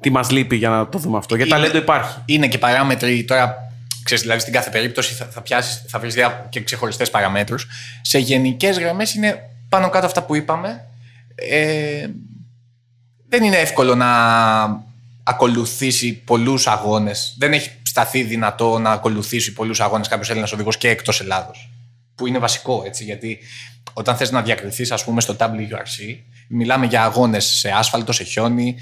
τι μας λείπει για να το δούμε αυτό. Για είναι, ταλέντο υπάρχει. Είναι και παράμετροι τώρα, ξέρεις, δηλαδή στην κάθε περίπτωση θα, θα πιάσεις, θα βρεις και ξεχωριστές παραμέτρους. Σε γενικές γραμμές είναι πάνω κάτω αυτά που είπαμε. Ε, δεν είναι εύκολο να ακολουθήσει πολλούς αγώνες. Δεν έχει σταθεί δυνατό να ακολουθήσει πολλούς αγώνες κάποιος Έλληνας οδηγός και εκτός Ελλάδος. Που είναι βασικό, έτσι, γιατί όταν θες να διακριθείς, ας πούμε, στο ντάμπλιου αρ σι, μιλάμε για αγώνες σε άσφαλτο, σε χιόνι,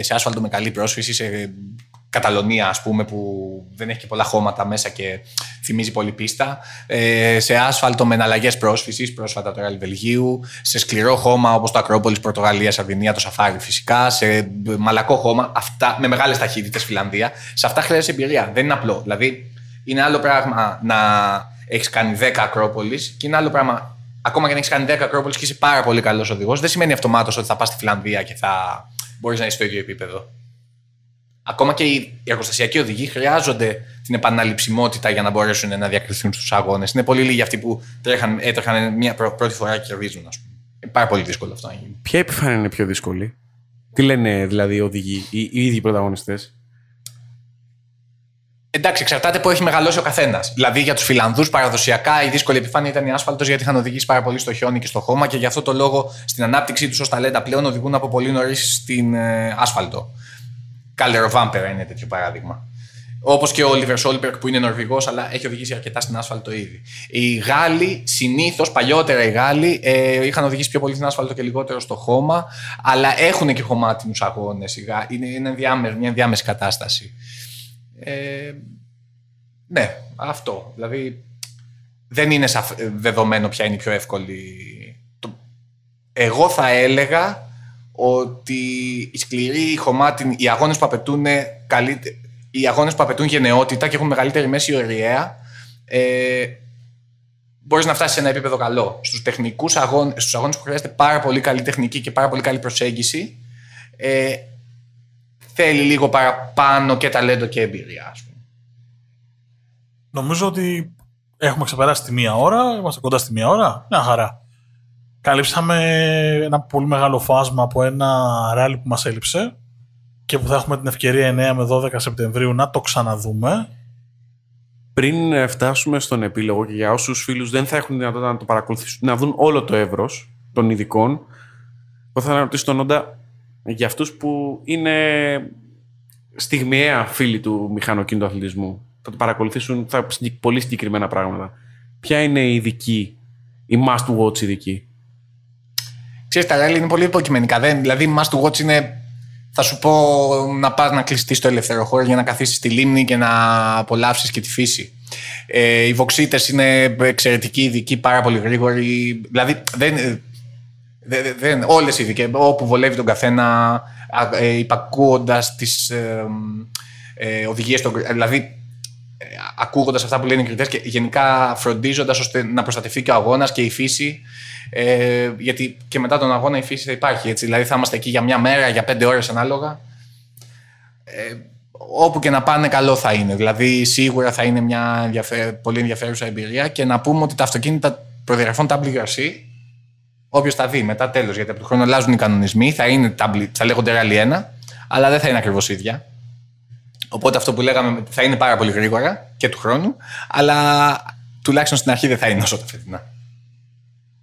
σε άσφαλτο με καλή πρόσφυση, σε Καταλωνία, ας πούμε, που δεν έχει και πολλά χώματα μέσα και θυμίζει πολύ πίστα, σε άσφαλτο με εναλλαγές πρόσφυσης, πρόσφατα το Ράλι Βελγίου, σε σκληρό χώμα όπως το Ακρόπολης, Πορτογαλία, Σαρδινία, το Σαφάρι φυσικά, σε μαλακό χώμα, αυτά, με μεγάλες ταχύτητες, Φιλανδία. Σε αυτά χρειάζεσαι εμπειρία. Δεν είναι απλό. Δηλαδή, είναι άλλο πράγμα να έχεις κάνει δέκα Ακρόπολης και είναι άλλο πράγμα. Ακόμα και αν έχεις κάνει δέκα Ακρόπολης και είσαι πάρα πολύ καλός οδηγός, δεν σημαίνει αυτομάτως ότι θα πας στη Φιλανδία και θα μπορείς να είσαι στο ίδιο επίπεδο. Ακόμα και οι εργοστασιακοί οδηγοί χρειάζονται την επαναληψιμότητα για να μπορέσουν να διακριθούν στους αγώνες. Είναι πολύ λίγοι αυτοί που τρέχαν, έτρεχαν μια πρώτη φορά και κερδίζουν, ας πούμε. Είναι πάρα πολύ δύσκολο αυτό να γίνει. Ποια επιφάνεια είναι πιο δύσκολη? Τι λένε δηλαδή οι οδηγοί, οι, οι ίδιοι πρωταγωνιστές? Εντάξει, εξαρτάται που έχει μεγαλώσει ο καθένας. Δηλαδή για τους Φιλανδούς παραδοσιακά η δύσκολη επιφάνεια ήταν η άσφαλτος, γιατί είχαν οδηγήσει πάρα πολύ στο χιόνι και στο χώμα και γι' αυτό το λόγο στην ανάπτυξή τους ως ταλέντα πλέον οδηγούν από πολύ νωρίς στην ε, άσφαλτο. Καλεροβάμπερα είναι τέτοιο παράδειγμα. Όπως και ο Πέτερ Σόλμπερκ που είναι Νορβηγός, αλλά έχει οδηγήσει αρκετά στην άσφαλτο ήδη. Οι Γάλλοι, συνήθως παλιότερα οι Γάλλοι, ε, είχαν οδηγήσει πιο πολύ στην άσφαλτο και λιγότερο στο χώμα, αλλά έχουν και χωμάτινους αγώνες. Είναι ένα διάμεση, μια διάμεση κατάσταση. Ε, ναι, αυτό. Δηλαδή δεν είναι σαφ... δεδομένο ποια είναι η πιο εύκολη. Το... Εγώ θα έλεγα ότι οι σκληροί, οι χωμάτινοι, οι αγώνες που απαιτούν, καλύ... οι αγώνες που απαιτούν γενναιότητα και έχουν μεγαλύτερη μέση ωριαία, ε, μπορείς να φτάσεις σε ένα επίπεδο καλό. Στους τεχνικούς αγώνες, στους αγώνες που χρειάζεται πάρα πολύ καλή τεχνική και πάρα πολύ καλή προσέγγιση, ε, θέλει λίγο παραπάνω και ταλέντο και εμπειρία, ας πούμε. Νομίζω ότι έχουμε ξεπεράσει τη μία ώρα, είμαστε κοντά στη μία ώρα. Μια χαρά. Καλύψαμε ένα πολύ μεγάλο φάσμα από ένα ράλι που μας έλειψε και που θα έχουμε την ευκαιρία εννέα με δώδεκα Σεπτεμβρίου να το ξαναδούμε. Πριν φτάσουμε στον επίλογο, και για όσους φίλους δεν θα έχουν δυνατότητα να το παρακολουθήσουν, να δουν όλο το εύρος των ειδικών, θα ρωτήσω τον Νόντα για αυτούς που είναι στιγμιαία φίλοι του μηχανοκίνητου αθλητισμού, θα το παρακολουθήσουν, θα πολύ συγκεκριμένα πράγματα. Ποια είναι η ειδική, η must watch ειδική? Ξέρεις, τα ράλι είναι πολύ υποκειμενικά. Δεν, δηλαδή, must watch είναι, θα σου πω, να πας να κλειστείς στο ελεύθερο χώρο για να καθίσεις στη λίμνη και να απολαύσεις και τη φύση. Ε, οι βοξίτες είναι εξαιρετικοί, ειδικοί, πάρα πολύ γρήγοροι. Δηλαδή, δεν, δεν, δεν, όλες οι ειδικές, όπου βολεύει τον καθένα, ε, υπακούοντας τις ε, ε, οδηγίες, δηλαδή, ε, ακούγοντας αυτά που λένε οι κριτές και γενικά φροντίζοντας ώστε να προστατευτεί και ο αγώνας και η φύση. Ε, γιατί και μετά τον αγώνα η φύση θα υπάρχει, έτσι. Δηλαδή θα είμαστε εκεί για μια μέρα, για πέντε ώρες ανάλογα. Ε, όπου και να πάνε, καλό θα είναι. Δηλαδή σίγουρα θα είναι μια ενδιαφέρου, πολύ ενδιαφέρουσα εμπειρία. Και να πούμε ότι τα αυτοκίνητα προδιαγραφών ντάμπλιου αρ σι, όποιος τα δει μετά, τέλος, γιατί από τον χρόνο αλλάζουν οι κανονισμοί, θα, είναι, θα λέγονται Rally ένα, αλλά δεν θα είναι ακριβώς ίδια. Οπότε αυτό που λέγαμε θα είναι πάρα πολύ γρήγορα και του χρόνου, αλλά τουλάχιστον στην αρχή δεν θα είναι όσο τα φετινά.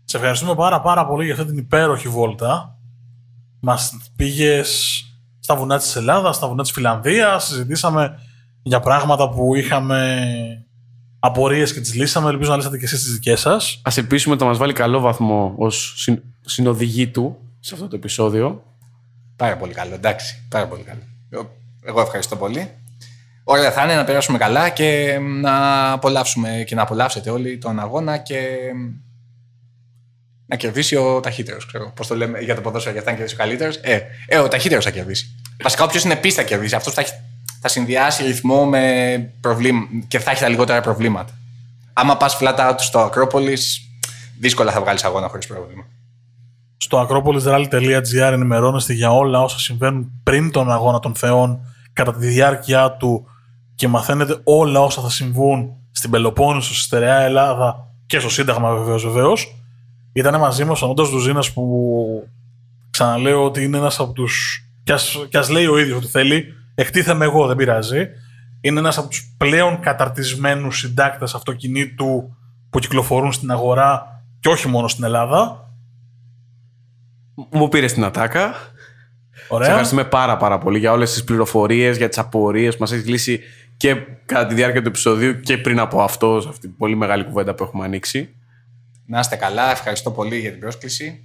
Σε ευχαριστούμε πάρα πάρα πολύ για αυτή την υπέροχη βόλτα. Μας πήγες στα βουνά της Ελλάδας, στα βουνά της Φιλανδίας, συζητήσαμε για πράγματα που είχαμε απορίες και τις λύσαμε. Ελπίζω να λύσατε και εσείς τις δικές σας. Ας ελπίσουμε ότι θα μας βάλει καλό βαθμό ως συνοδηγή του σε αυτό το επεισόδιο. Πάρα πολύ καλό, εντάξει. Πάρα πολύ καλό. Εγώ ευχαριστώ πολύ. Ωραία θα είναι, να περάσουμε καλά και να απολαύσουμε και να απολαύσετε όλοι τον αγώνα και... να κερδίσει ο ταχύτερος. Πώς το λέμε για το ποδόσφαιρο, για να κερδίσει ο καλύτερος. Ε, ε, ο ταχύτερος θα κερδίσει. Βασικά, όποιος είναι πίστα θα κερδίσει. Αυτός θα, θα συνδυάσει ρυθμό με προβλήμα, και θα έχει τα λιγότερα προβλήματα. Άμα πας flat out στο Ακρόπολις, δύσκολα θα βγάλεις αγώνα χωρίς πρόβλημα. Στο ακρόπολις ράλι τελεία τζι άρ ενημερώνεστε για όλα όσα συμβαίνουν πριν τον αγώνα των Θεών, κατά τη διάρκεια του, και μαθαίνετε όλα όσα θα συμβούν στην Πελοπόννησο, στη Στερεά Ελλάδα και στο Σύνταγμα, βεβαίως, βεβαίως. Ήταν μαζί μας ο Νόντας Δουδουζίνας, που ξαναλέω ότι είναι ένας από τους. Κι ας λέει ο ίδιος ότι θέλει, εκτίθεμαι εγώ, δεν πειράζει. Είναι ένας από τους πλέον καταρτισμένους συντάκτες αυτοκινήτου που κυκλοφορούν στην αγορά και όχι μόνο στην Ελλάδα. Μου πήρε την ατάκα. Ωραία. Σε ευχαριστούμε πάρα πάρα πολύ για όλες τις πληροφορίες, για τις απορίες που μας έχει λύσει και κατά τη διάρκεια του επεισοδίου και πριν από αυτό, σε αυτή την πολύ μεγάλη κουβέντα που έχουμε ανοίξει. Να είστε καλά, ευχαριστώ πολύ για την πρόσκληση.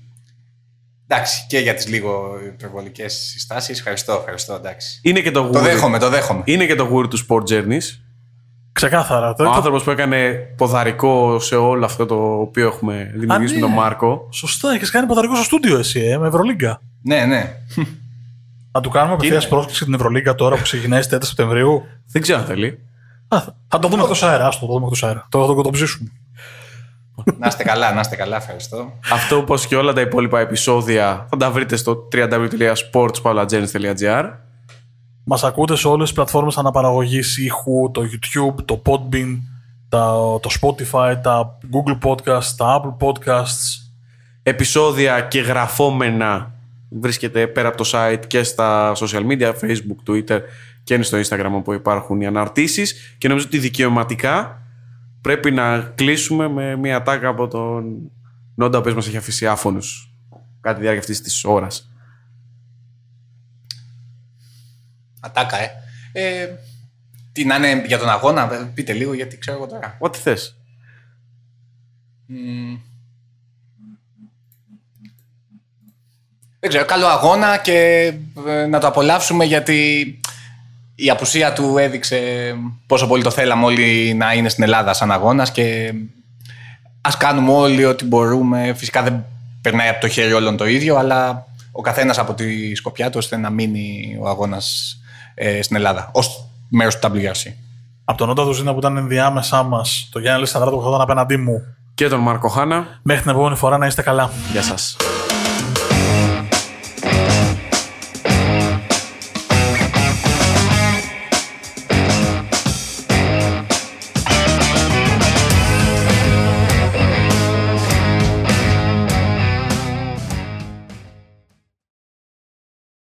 Εντάξει, και για τις λίγο υπερβολικές συστάσεις. Ευχαριστώ, ευχαριστώ, εντάξει. Είναι και το, το δέχομαι, το δέχομαι. Είναι και το γούρι του Sport Journeys. Ξεκάθαρα. Το... Ο άνθρωπος που έκανε ποδαρικό σε όλο αυτό το οποίο έχουμε δημιουργήσει με τον Μάρκο. Σωστά, έχεις κάνει ποδαρικό στο στούντιο εσύ, ε, με Ευρωλίγκα. Ναι, ναι. Θα του κάνουμε απευθείας πρόσκληση για την Ευρωλίγκα τώρα που ξεκινάει στις τέταρτη Σεπτεμβρίου. Δεν ξέρω αν θέλει. Α, θα το δούμε εκτός αέρα. Ας το δούμε εκτός αέρα. Τώρα θα το κοτοψήσουμε. Να είστε καλά, να είστε καλά, ευχαριστώ. Αυτό, όπως και όλα τα υπόλοιπα επεισόδια, θα τα βρείτε στο double-u double-u double-u τελεία sports journeys τελεία gr. Μας ακούτε σε όλες τις πλατφόρμες αναπαραγωγής ήχου, το YouTube, το Podbean, το Spotify, τα Google Podcasts, τα Apple Podcasts. Επεισόδια και γραφόμενα βρίσκεται πέρα από το site και στα social media, Facebook, Twitter και στο Instagram, όπου υπάρχουν οι αναρτήσεις. Και νομίζω ότι δικαιωματικά πρέπει να κλείσουμε με μια τάκα από τον Νόντα, ο οποίος μας έχει αφήσει άφωνους κατά τη διάρκεια αυτής της ώρας. Ατάκα, ε. ε. Τι να είναι για τον αγώνα, πείτε λίγο, γιατί ξέρω εγώ τώρα. Ό,τι θες. Mm. Δεν ξέρω, καλό αγώνα και να το απολαύσουμε, γιατί η απουσία του έδειξε πόσο πολύ το θέλαμε όλοι να είναι στην Ελλάδα σαν αγώνας, και ας κάνουμε όλοι ό,τι μπορούμε. Φυσικά δεν περνάει από το χέρι όλων το ίδιο, αλλά ο καθένας από τη σκοπιά του, ώστε να μείνει ο αγώνας ε, στην Ελλάδα ως μέρος του ντάμπλιου αρ σι. Από τον Νόντα Δουδουζίνα που ήταν ενδιάμεσά μας, τον Γιάννη Αλεξανδράτο που θα ήταν απέναντί μου, και τον Μάρκο Χάνα. Μέχρι την επόμενη φορά, να είστε καλά. Γεια σας.